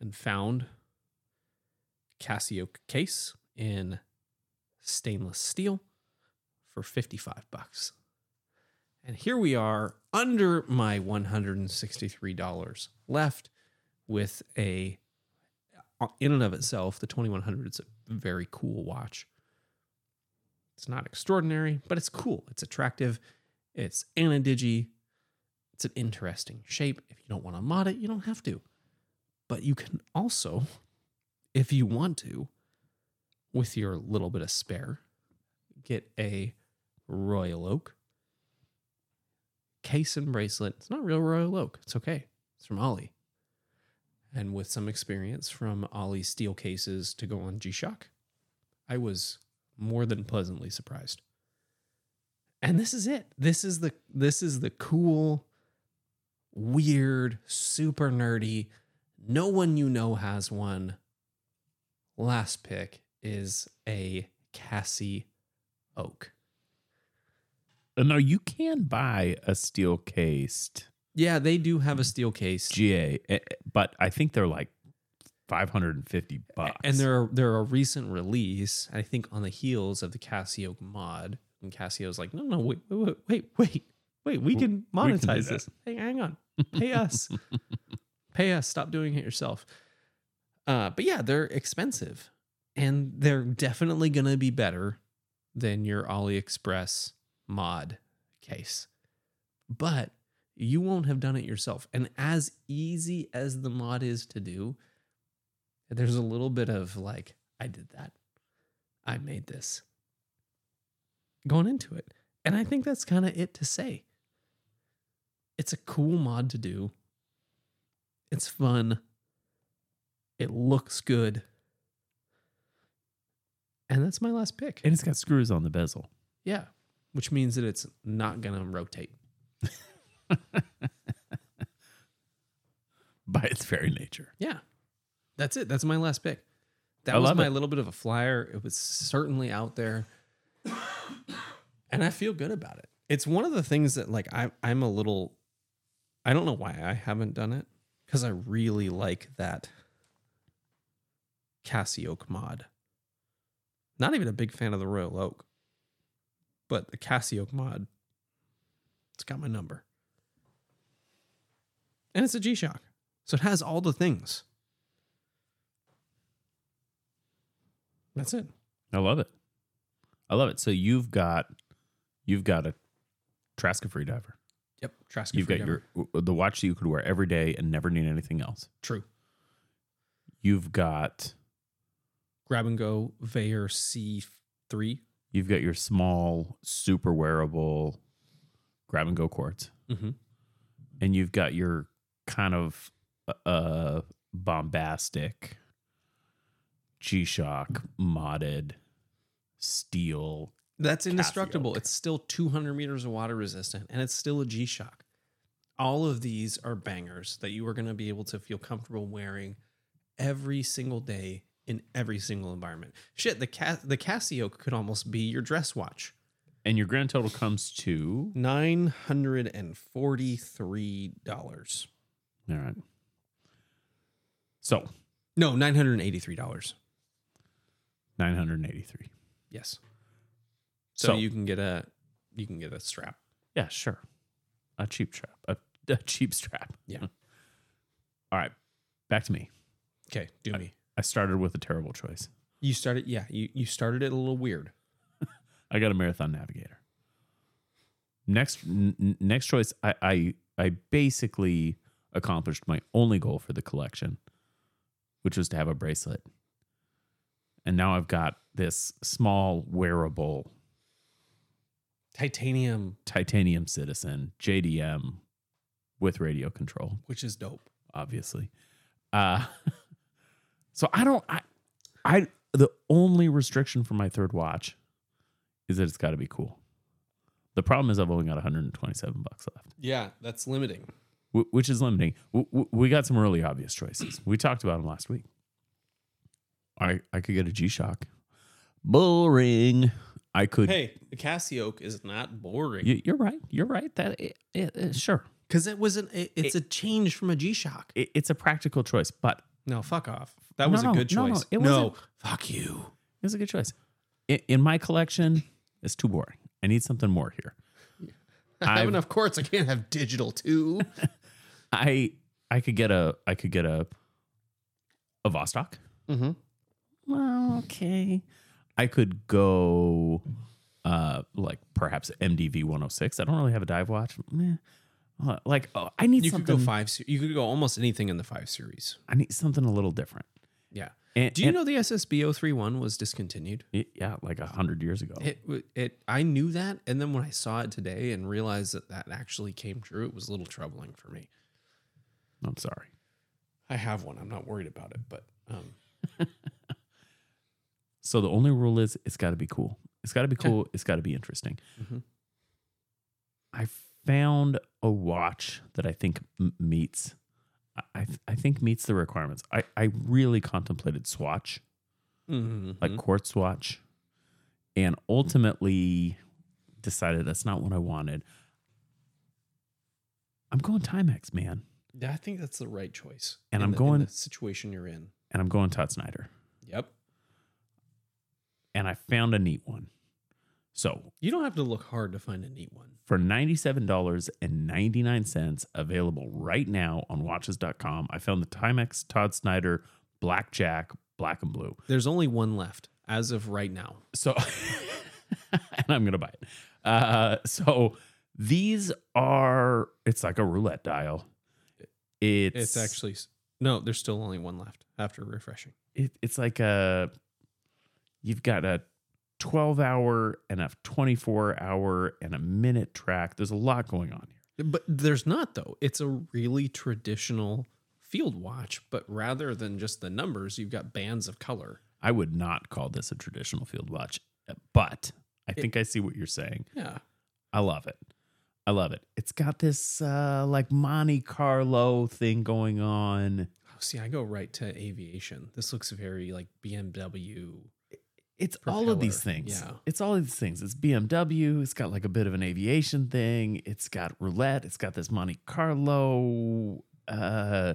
and found Casio Oak case in stainless steel for fifty-five bucks. And here we are under my one hundred sixty-three dollars left with a, in and of itself, the twenty-one hundred is a very cool watch. It's not extraordinary, but it's cool. It's attractive. It's anadigi. It's an interesting shape. If you don't want to mod it, you don't have to. But you can also, if you want to, with your little bit of spare, get a Royal Oak case and bracelet. It's not real Royal Oak. It's okay. It's from Ollie. And with some experience from Ollie's steel cases to go on G-Shock, I was more than pleasantly surprised. And this is it. This is the this is the cool, weird, super nerdy, no one you know has one. Last pick is a Cassie Oak. No, you can buy a steel cased. Yeah, they do have a steel case. G A, but I think they're like five hundred fifty bucks. And they're, they're a recent release, I think, on the heels of the Casio mod. And Casio's like, no, no, wait, wait, wait, wait. Wait, we can monetize we can this. Hey, hang on. Pay us. Pay us. Stop doing it yourself. Uh, but yeah, they're expensive. And they're definitely going to be better than your AliExpress mod case. But you won't have done it yourself. And as easy as the mod is to do, there's a little bit of like, I did that. I made this. Going into it. And I think that's kind of it to say. It's a cool mod to do. It's fun. It looks good. And that's my last pick. And it's got screws on the bezel. Yeah. Which means that it's not going to rotate. By its very nature. Yeah. That's it. That's my last pick. That I was my it. little bit of a flyer. It was certainly out there. And I feel good about it. It's one of the things that like I I'm a little I don't know why I haven't done it, because I really like that Casio Oak mod. Not even a big fan of the Royal Oak. But the Casio Oak mod, it's got my number. And it's a G-Shock. So it has all the things. That's it. I love it. I love it. So you've got you've got a Traska free diver. Yep, Traska you've free diver. You've got your the watch that you could wear every day and never need anything else. True. You've got grab and go Vaer C three. You've got your small, super wearable grab and go cords. Mm-hmm. And you've got your kind of uh, bombastic G-Shock modded steel. That's indestructible. Casio. It's still two hundred meters of water resistant, and it's still a G-Shock. All of these are bangers that you are going to be able to feel comfortable wearing every single day in every single environment. Shit, the Cas- the Casio could almost be your dress watch. And your grand total comes to nine hundred forty-three dollars. All right. So. No, nine hundred eighty-three dollars. nine hundred eighty-three. Yes. So, so you can get a you can get a strap. Yeah, sure. A cheap strap. A, a cheap strap. Yeah. All right. Back to me. Okay, do I, me. I started with a terrible choice. You started yeah, you, you started it a little weird. I got a Marathon Navigator. Next n- next choice, I, I I basically accomplished my only goal for the collection, which was to have a bracelet. And now I've got this small wearable titanium titanium Citizen J D M with radio control, which is dope, obviously. Uh, so I don't I I the only restriction for my third watch is that it's got to be cool. The problem is I've only got one hundred twenty-seven bucks left. Yeah, that's limiting. W- which is limiting. W- w- we got some really obvious choices. We talked about them last week. I I could get a G-Shock. Boring. I could. Hey, the Casio is not boring. You, you're right. You're right. That it, it, it, sure. Because it wasn't. It, it's it, a change from a G-Shock. It, it's a practical choice, but no. Fuck off. That was no, a good no, choice. No, it no. Fuck you. It was a good choice. In, in my collection. It's too boring. I need something more here. I have I've, enough quartz. I can't have digital too. I I could get a I could get a a Vostok. Mm-hmm. Well, okay. I could go uh, like perhaps M D V one oh six. I don't really have a dive watch. Meh. Like oh, I need you something. You could go five. You could go almost anything in the five series. I need something a little different. Yeah. And, Do you and, know the S S B oh three one was discontinued? Yeah, like one hundred years ago. It, it, I knew that, and then when I saw it today and realized that that actually came true, it was a little troubling for me. I'm sorry. I have one. I'm not worried about it, but... Um. So the only rule is it's got to be cool. It's got to be cool. It's got to be interesting. Mm-hmm. I found a watch that I think m- meets... I th- I think meets the requirements. I, I really contemplated Swatch, mm-hmm. like quartz watch, and ultimately decided that's not what I wanted. I'm going Timex, man. Yeah, I think that's the right choice. And I'm the, going in the situation you're in. And I'm going Todd Snyder. Yep. And I found a neat one. So you don't have to look hard to find a neat one. For ninety-seven dollars and ninety-nine cents, available right now on watches dot com, I found the Timex Todd Snyder Blackjack Black and Blue. There's only one left as of right now. So, and I'm going to buy it. Uh, so these are, it's like a roulette dial. It's, it's actually, no, there's still only one left after refreshing. It, it's like a, you've got a twelve hour and a twenty-four hour and a minute track. There's a lot going on here. But there's not, though. It's a really traditional field watch, but rather than just the numbers, you've got bands of color. I would not call this a traditional field watch, but I it, think I see what you're saying. Yeah. I love it. I love it. It's got this uh, like Monte Carlo thing going on. Oh, see, I go right to aviation. This looks very like B M W. It's propeller. All of these things. Yeah. It's all of these things. It's B M W. It's got like a bit of an aviation thing. It's got roulette. It's got this Monte Carlo. Uh,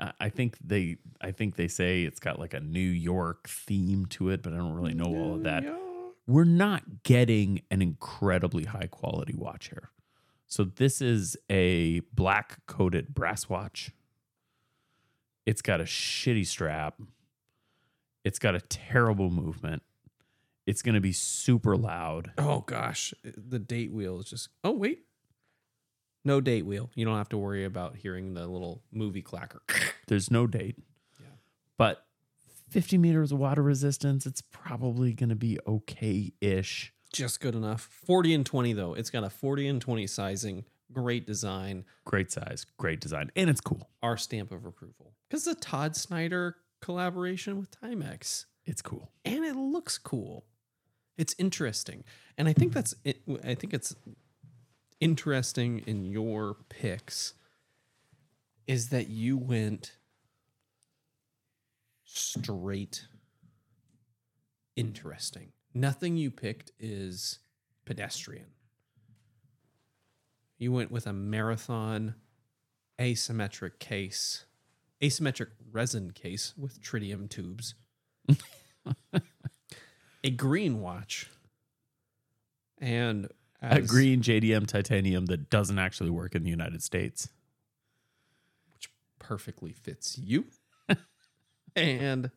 I, I think they. I think they say it's got like a New York theme to it, but I don't really know New all of that. York. We're not getting an incredibly high quality watch here. So this is a black coated brass watch. It's got a shitty strap. It's got a terrible movement. It's going to be super loud. Oh, gosh. The date wheel is just... Oh, wait. No date wheel. You don't have to worry about hearing the little movie clacker. There's no date. Yeah. But fifty meters of water resistance, it's probably going to be okay-ish. Just good enough. forty and twenty, though. It's got a forty and twenty sizing. Great design. Great size. Great design. And it's cool. Our stamp of approval. Because the Todd Snyder collaboration with Timex. It's cool. And it looks cool. It's interesting. And I think that's it. I think it's interesting in your picks is that you went straight interesting. Nothing you picked is pedestrian. You went with a Marathon asymmetric case, asymmetric resin case with tritium tubes. A green watch and a green J D M titanium that doesn't actually work in the United States, which perfectly fits you. And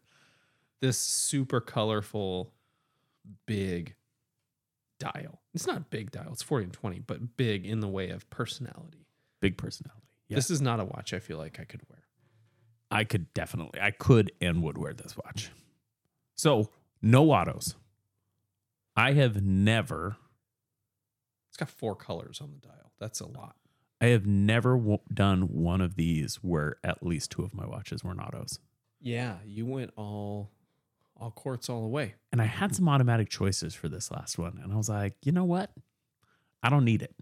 this super colorful big dial. It's not a big dial, it's forty and twenty, but big in the way of personality. Big personality. Yeah. This is not a watch I feel like I could wear. I could definitely, I could and would wear this watch. So, no autos. I have never... It's got four colors on the dial. That's a lot. I have never w- done one of these where at least two of my watches were autos. Yeah, you went all, all quartz all the way. And I had some automatic choices for this last one. And I was like, you know what? I don't need it.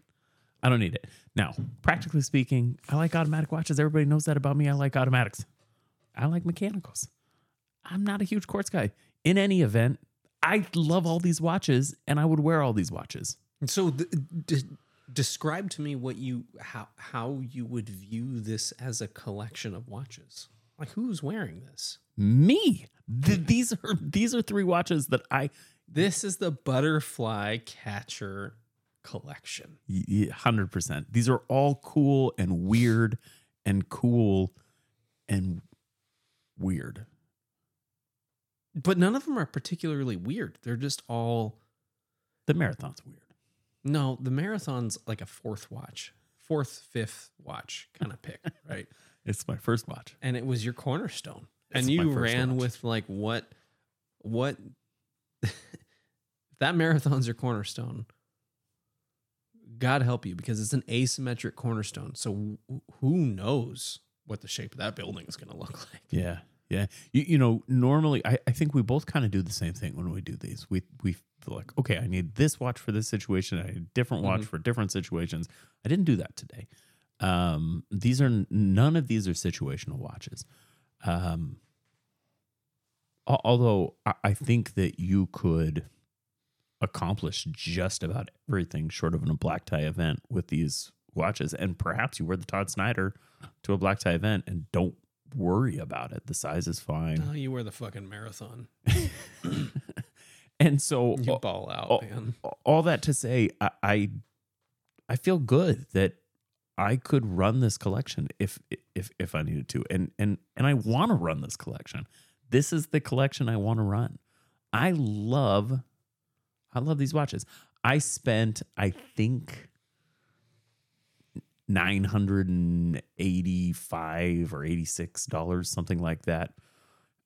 I don't need it. Now, practically speaking, I like automatic watches. Everybody knows that about me. I like automatics. I like mechanicals. I'm not a huge quartz guy. In any event, I love all these watches, and I would wear all these watches. So, the, de- describe to me what you how how you would view this as a collection of watches. Like, who's wearing this? Me. Th- these are these are three watches that I. This is the butterfly catcher collection. one hundred percent. These are all cool and weird, and cool and weird. But none of them are particularly weird. They're just all... The Marathon's weird. No, the Marathon's like a fourth watch. Fourth, fifth watch kind of pick, right? It's my first watch. And it was your cornerstone. It's and you ran watch. With like what... What... That Marathon's your cornerstone. God help you, because it's an asymmetric cornerstone. So who knows what the shape of that building is going to look like? Yeah. Yeah. You, you know, normally I, I think we both kind of do the same thing when we do these. We we feel like, okay, I need this watch for this situation. I need a different watch mm-hmm. for different situations. I didn't do that today. Um, these are none of these are situational watches. Um, although I, I think that you could accomplish just about everything short of a black tie event with these watches. And perhaps you wear the Todd Snyder to a black tie event and don't worry about it. The size is fine. Oh, you wear the fucking Marathon. And so you ball out, all, man. All that to say, I, I I feel good that I could run this collection if if if I needed to. And and and I want to run this collection. This is the collection I want to run. I love I love these watches. I spent, I think, nine hundred eighty-five dollars or eighty-six dollars, something like that.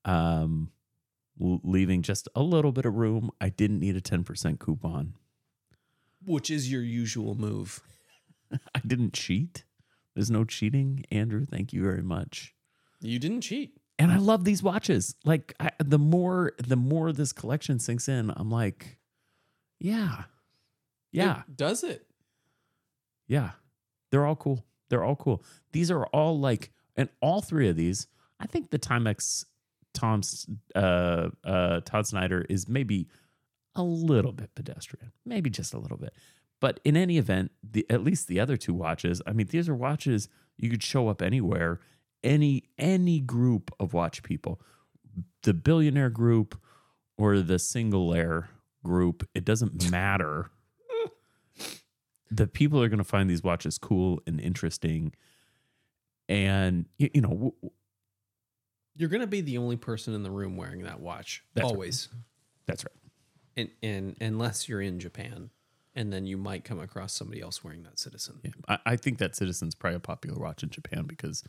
Um, leaving just a little bit of room. I didn't need a ten percent coupon. Which is your usual move. I didn't cheat. There's no cheating. Andrew, thank you very much. You didn't cheat. And I love these watches. Like I, the more, the more this collection sinks in, I'm like, yeah, yeah. It does it? Yeah. They're all cool. They're all cool. These are all like, and all three of these, I think the Timex Tom's uh, uh, Todd Snyder is maybe a little bit pedestrian, maybe just a little bit. But in any event, the, at least the other two watches, I mean, these are watches you could show up anywhere, any any group of watch people, the billionaire group or the single-aire group, it doesn't matter. The people are going to find these watches cool and interesting. And, you, you know, w- w- You're going to be the only person in the room wearing that watch. That's always. Right. That's right. And, and unless you're in Japan, and then you might come across somebody else wearing that Citizen. Yeah. I, I think that Citizen's probably a popular watch in Japan because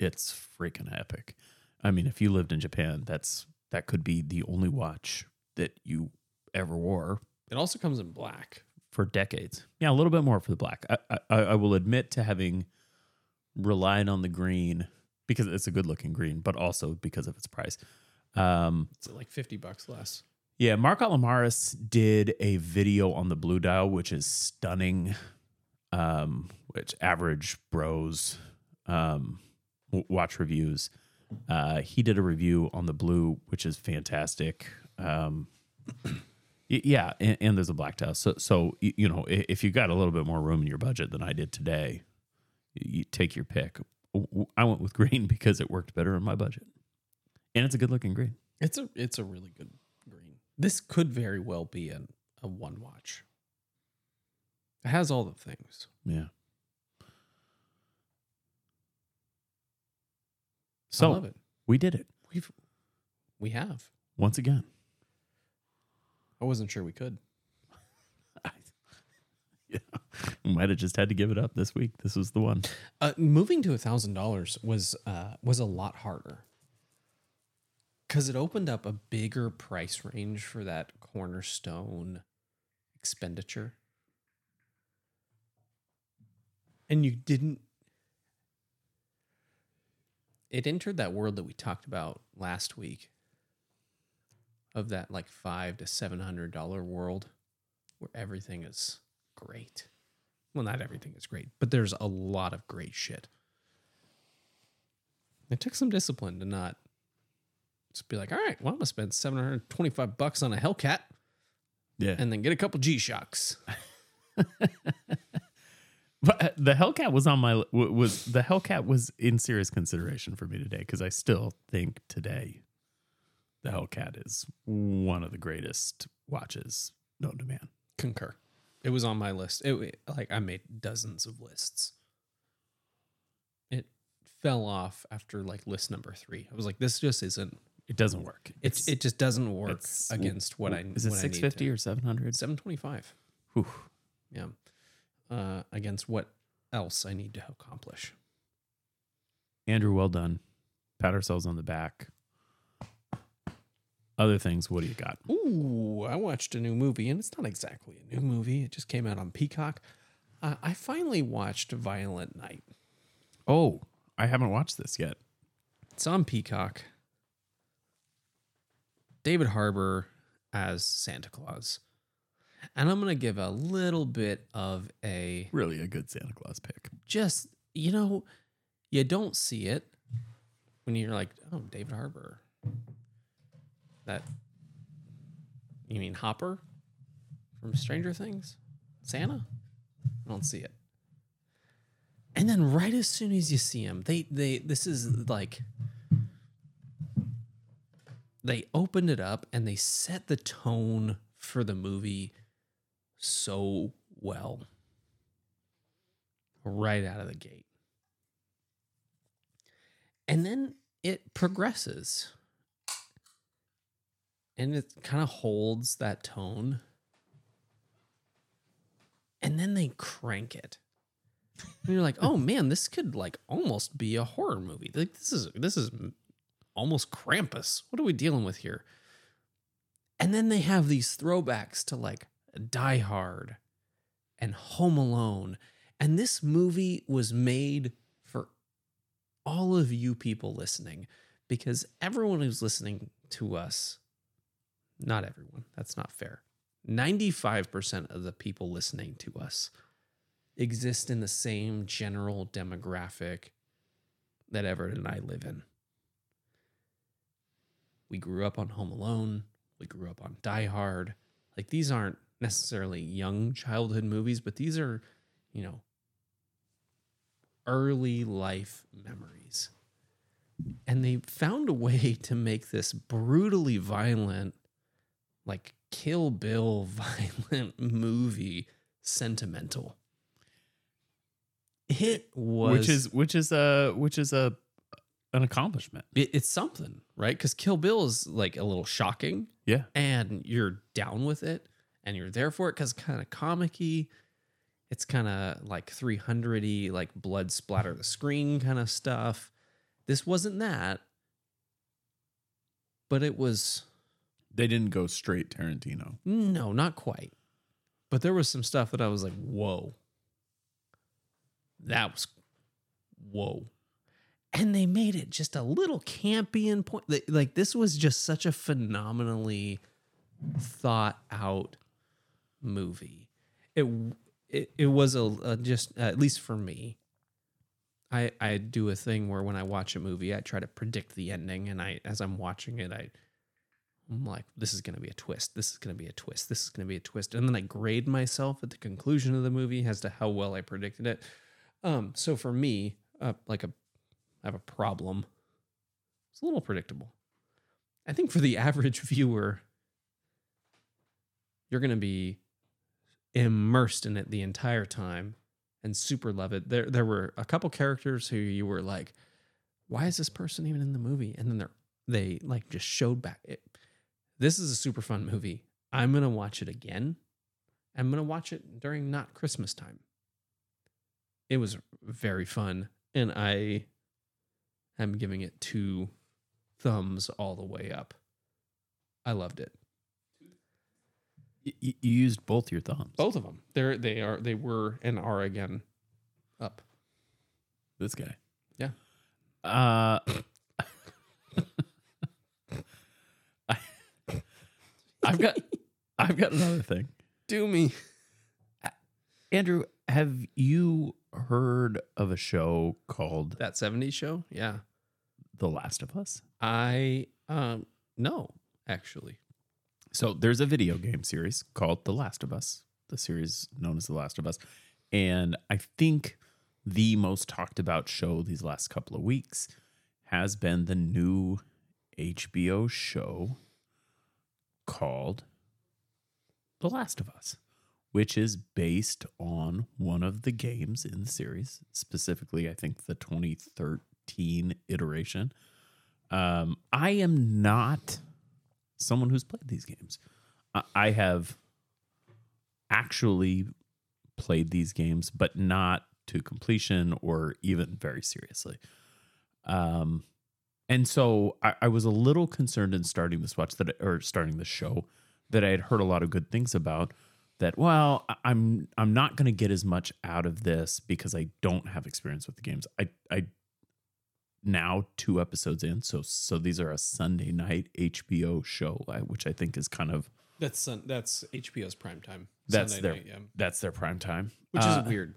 it's freaking epic. I mean, if you lived in Japan, that's that could be the only watch that you ever wore. It also comes in black. For decades. Yeah, a little bit more for the black. I, I, I will admit to having relied on the green because it's a good looking green, but also because of its price. Um, it's like fifty bucks less. Yeah, Mark Alamaris did a video on the blue dial, which is stunning, um, which average bros um, watch reviews. Uh, he did a review on the blue, which is fantastic. Um, yeah, and, and there's a black dial. So, so you know, if you got a little bit more room in your budget than I did today, you take your pick. I went with green because it worked better in my budget, and it's a good looking green. It's a it's a really good green. This could very well be a, a one watch. It has all the things. Yeah. So I love it. We did it. We've we have once again. I wasn't sure we could. I, yeah, we might have just had to give it up this week. This was the one. Uh, moving to one thousand dollars was uh, was a lot harder because it opened up a bigger price range for that cornerstone expenditure. And you didn't... It entered that world that we talked about last week, of that like five to seven hundred dollar world where everything is great. Well, not everything is great, but there's a lot of great shit. It took some discipline to not just be like, all right, well, I'm gonna spend seven hundred twenty-five bucks on a Hellcat, yeah, and then get a couple G-Shocks. But the Hellcat was on my was the Hellcat was in serious consideration for me today because I still think today. The Hellcat is one of the greatest watches known to man. Concur. It was on my list. It like I made dozens of lists. It fell off after like list number three. I was like, this just isn't. It doesn't work. It's it just doesn't work against what I. Is it six fifty or seven hundred? Seven twenty five. Whew. Yeah. Uh, against what else I need to accomplish. Andrew, well done. Pat ourselves on the back. Other things, what do you got? Ooh, I watched a new movie, and it's not exactly a new movie. It just came out on Peacock. Uh, I finally watched Violent Night. Oh, I haven't watched this yet. It's on Peacock. David Harbour as Santa Claus. And I'm going to give a little bit of a... Really a good Santa Claus pick. Just, you know, you don't see it when you're like, oh, David Harbour. That, you mean Hopper from Stranger Things? Santa? I don't see it. And then right as soon as you see him, they, they this is like, they opened it up and they set the tone for the movie so well. Right out of the gate. And then it progresses. And it kind of holds that tone. And then they crank it. And you're like, oh man, this could like almost be a horror movie. Like this is this is almost Krampus. What are we dealing with here? And then they have these throwbacks to like Die Hard and Home Alone. And this movie was made for all of you people listening, because everyone who's listening to us... Not everyone. That's not fair. ninety-five percent of the people listening to us exist in the same general demographic that Everett and I live in. We grew up on Home Alone. We grew up on Die Hard. Like, these aren't necessarily young childhood movies, but these are, you know, early life memories. And they found a way to make this brutally violent, like Kill Bill violent movie sentimental. It was which is which is a which is a an accomplishment. It, it's something, right? Because Kill Bill is like a little shocking. Yeah. And you're down with it and you're there for it because it's kind of comic-y. It's kind of like three hundred-y, like blood splatter the screen kind of stuff. This wasn't that. But it was... They didn't go straight Tarantino. No, not quite. But there was some stuff that I was like, whoa. That was... Whoa. And they made it just a little campy and point. Like, this was just such a phenomenally thought out movie. It it, it was a, a just, uh, at least for me, I I do a thing where when I watch a movie, I try to predict the ending. And I as I'm watching it, I, I'm like, this is going to be a twist. This is going to be a twist. This is going to be a twist. And then I grade myself at the conclusion of the movie as to how well I predicted it. Um, so for me, uh, like a, I have a problem. It's a little predictable. I think for the average viewer, you're going to be immersed in it the entire time and super love it. There, there were a couple characters who you were like, why is this person even in the movie? And then they they like just showed back. It, this is a super fun movie. I'm going to watch it again. I'm going to watch it during not Christmas time. It was very fun, and I am giving it two thumbs all the way up. I loved it. You used both your thumbs. Both of them. They're, they are they were and are again up. This guy. Yeah. Uh, I, I've got I've got another thing. Do me, Andrew. Have you heard of a show called That seventies Show? Yeah. The Last of Us? I, um, no, actually. So there's a video game series called The Last of Us, the series known as The Last of Us. And I think the most talked about show these last couple of weeks has been the new H B O show called The Last of Us, which is based on one of the games in the series, specifically, I think, the twenty thirteen iteration. Um, I am not someone who's played these games. I have actually played these games, but not to completion or even very seriously. Um, and so I, I was a little concerned in starting this watch that or starting this show that I had heard a lot of good things about. That, well, I'm I'm not going to get as much out of this because I don't have experience with the games. I I now two episodes in, so so these are a Sunday night H B O show, which I think is kind of that's sun, that's H B O's prime time. That's Sunday their night, yeah. That's their prime time, which is uh, weird.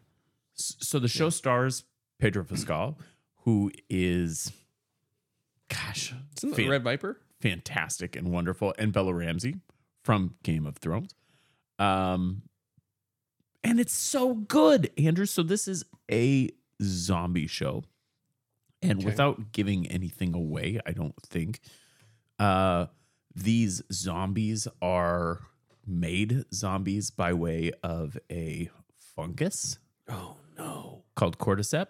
So the show yeah. stars Pedro Pascal, who is, gosh, isn't fan, the Red Viper fantastic and wonderful, and Bella Ramsey from Game of Thrones. Um, and it's so good, Andrew. So this is a zombie show, and okay. without giving anything away, I don't think, uh, these zombies are made zombies by way of a fungus. Oh no! Called Cordyceps,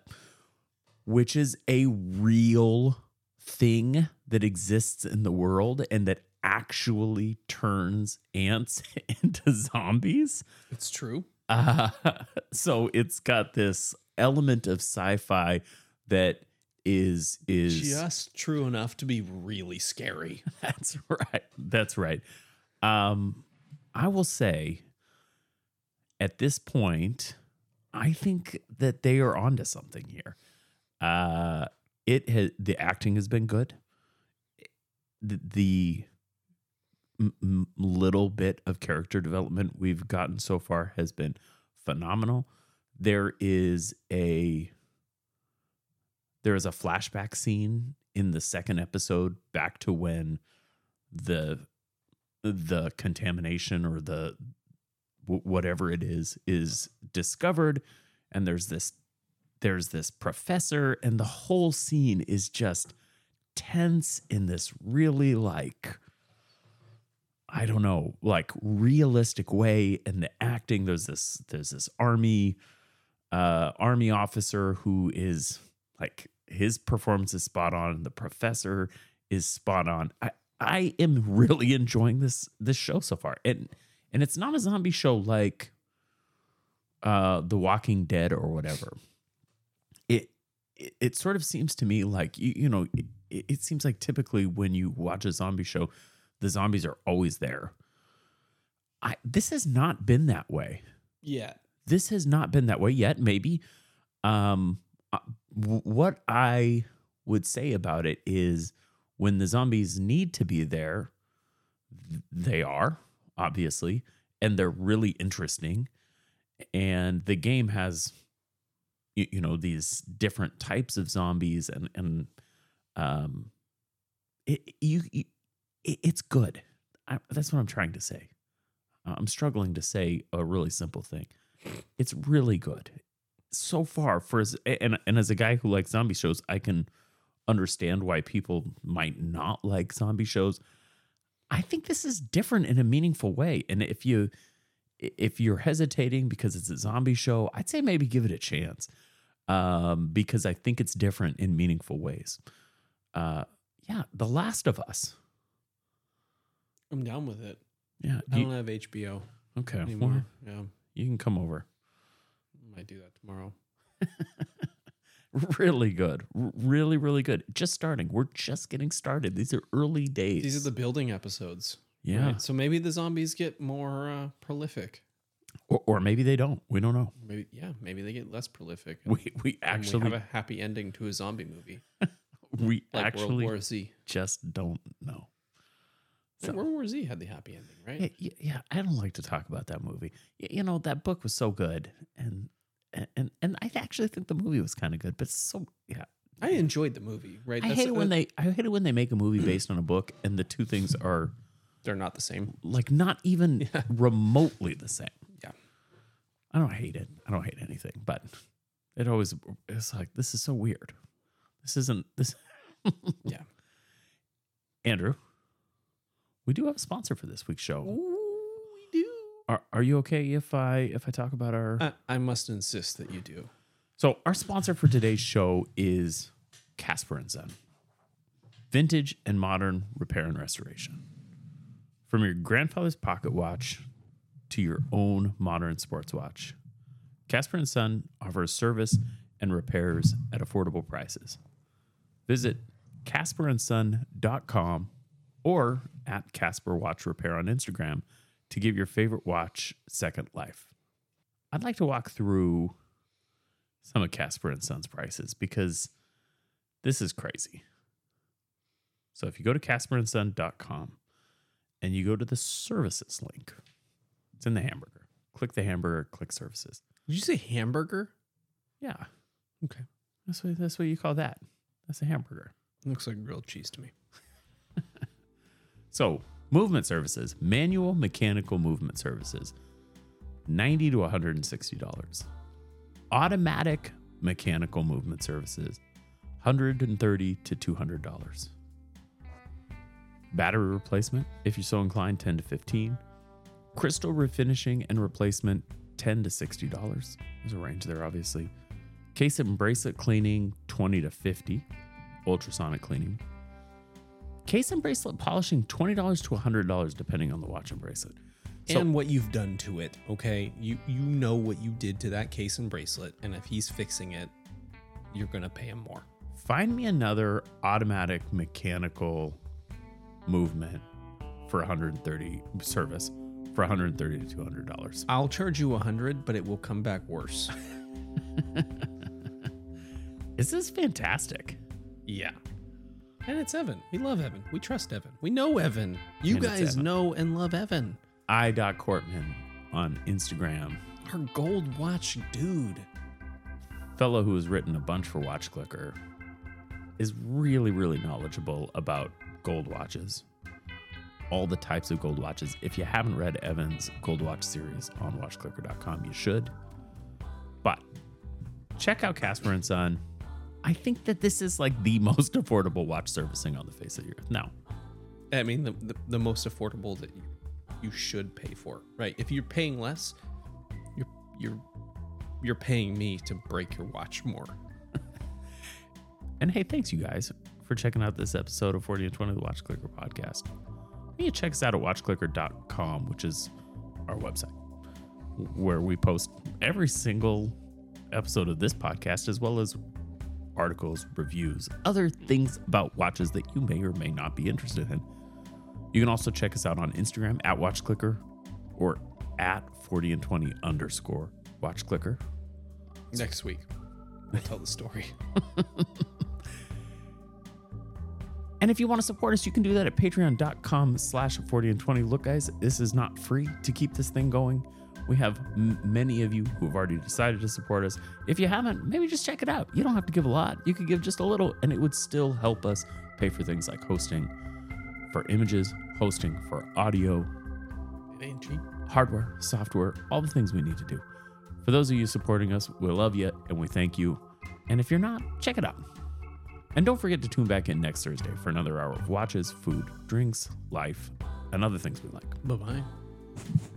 which is a real thing that exists in the world, and that actually turns ants into zombies. It's true. Uh, so it's got this element of sci-fi that is is just true enough to be really scary. That's right. That's right. Um, I will say at this point, I think that they are onto something here. Uh, it has, the acting has been good. The, the little bit of character development we've gotten so far has been phenomenal. There is a there is a flashback scene in the second episode back to when the the contamination or the whatever it is is discovered, and there's this there's this professor, and the whole scene is just tense in this really like I don't know, like realistic way, and the acting. There's this, there's this army, uh, army officer who is like His performance is spot on. The professor is spot on. I, I am really enjoying this this show so far. And and it's not a zombie show like uh, The Walking Dead or whatever. It, it it sort of seems to me like, you, you know, it, it seems like typically when you watch a zombie show, the zombies are always there. I this has not been that way. Yeah. This has not been that way yet, maybe. Um, what I would say about it is when the zombies need to be there, they are, obviously, and they're really interesting. And the game has, you, you know, these different types of zombies, and and um, it, you, you it, it's good. I, that's what I'm trying to say. I'm struggling to say a really simple thing. It's really good so far. For as, and and as a guy who likes zombie shows, I can understand why people might not like zombie shows. I think this is different in a meaningful way. And if you if you're hesitating because it's a zombie show, I'd say maybe give it a chance, um, because I think it's different in meaningful ways. Uh, yeah, The Last of Us. I'm down with it. Yeah, I don't you, have H B O. Okay, anymore. Well, yeah. You can come over. I might do that tomorrow. Really good. R- really, really good. Just starting. We're just getting started. These are early days. These are the building episodes. Yeah. Right? So maybe the zombies get more uh, prolific. Or, or maybe they don't. We don't know. Maybe, yeah, maybe they get less prolific. We we actually we have a happy ending to a zombie movie. we like actually World War Z. Just don't know. So, World War Z had the happy ending, right? Yeah, yeah, I don't like to talk about that movie. You know, that book was so good, and and and I actually think the movie was kind of good, but so yeah, I enjoyed the movie. Right? I That's hate it a, when they I hate it when they make a movie based on a book, and the two things are they're not the same, like not even yeah. remotely the same. Yeah, I don't hate it. I don't hate anything, but it always it's like this is so weird. This isn't this. Yeah, Andrew. We do have a sponsor for this week's show. Ooh, we do. Are Are you okay if I if I talk about our? I, I must insist that you do. So our sponsor for today's show is Casper and Son, vintage and modern repair and restoration. From your grandfather's pocket watch to your own modern sports watch, Casper and Son offers service and repairs at affordable prices. Visit casper and son dot com. Or at Casper Watch Repair on Instagram to give your favorite watch second life. I'd like to walk through some of Casper and Son's prices because this is crazy. So if you go to casper and son dot com and you go to the services link, it's in the hamburger. Click the hamburger, click services. Did you say hamburger? Yeah. Okay. That's what, that's what you call that. That's a hamburger. Looks like grilled cheese to me. So, movement services, manual mechanical movement services, ninety dollars to one hundred sixty dollars. Automatic mechanical movement services, one hundred thirty dollars to two hundred dollars. Battery replacement, if you're so inclined, ten to fifteen dollars. Crystal refinishing and replacement, ten to sixty dollars. There's a range there, obviously. Case and bracelet cleaning, twenty to fifty dollars. Ultrasonic cleaning. Case and bracelet polishing, twenty dollars to one hundred dollars, depending on the watch and bracelet. So, and what you've done to it, okay? You you know what you did to that case and bracelet, and if he's fixing it, you're going to pay him more. Find me another automatic mechanical movement for one hundred thirty service for one hundred thirty dollars to two hundred dollars. I'll charge you one hundred dollars, but it will come back worse. This is fantastic. Yeah. And it's Evan. We love Evan. We trust Evan. We know Evan. You and guys Evan. know and love Evan. I dot Cortman on Instagram. Our gold watch dude. Fellow who has written a bunch for Watch Clicker is really, really knowledgeable about gold watches. All the types of gold watches. If you haven't read Evan's gold watch series on watch clicker dot com, you should. But check out Casper and Son. I think that this is like the most affordable watch servicing on the face of the earth. No. I mean, the, the, the most affordable that you, you should pay for, right? If you're paying less, you're you're you're paying me to break your watch more. And hey, thanks you guys for checking out this episode of forty and twenty, the Watch Clicker podcast. You check us out at watch clicker dot com, which is our website, where we post every single episode of this podcast, as well as articles, reviews, other things about watches that you may or may not be interested in. You can also check us out on Instagram at watch clicker or at forty and twenty underscore watch clicker. Next week, I'll tell the story. And if you want to support us, you can do that at patreon.com slash 40 and 20. Look, guys, this is not free to keep this thing going. We have m- many of you who have already decided to support us. If you haven't, maybe just check it out. You don't have to give a lot. You could give just a little, and it would still help us pay for things like hosting for images, hosting for audio, it ain't cheap. Hardware, software, all the things we need to do. For those of you supporting us, we love you, and we thank you. And if you're not, check it out. And don't forget to tune back in next Thursday for another hour of watches, food, drinks, life, and other things we like. Bye-bye.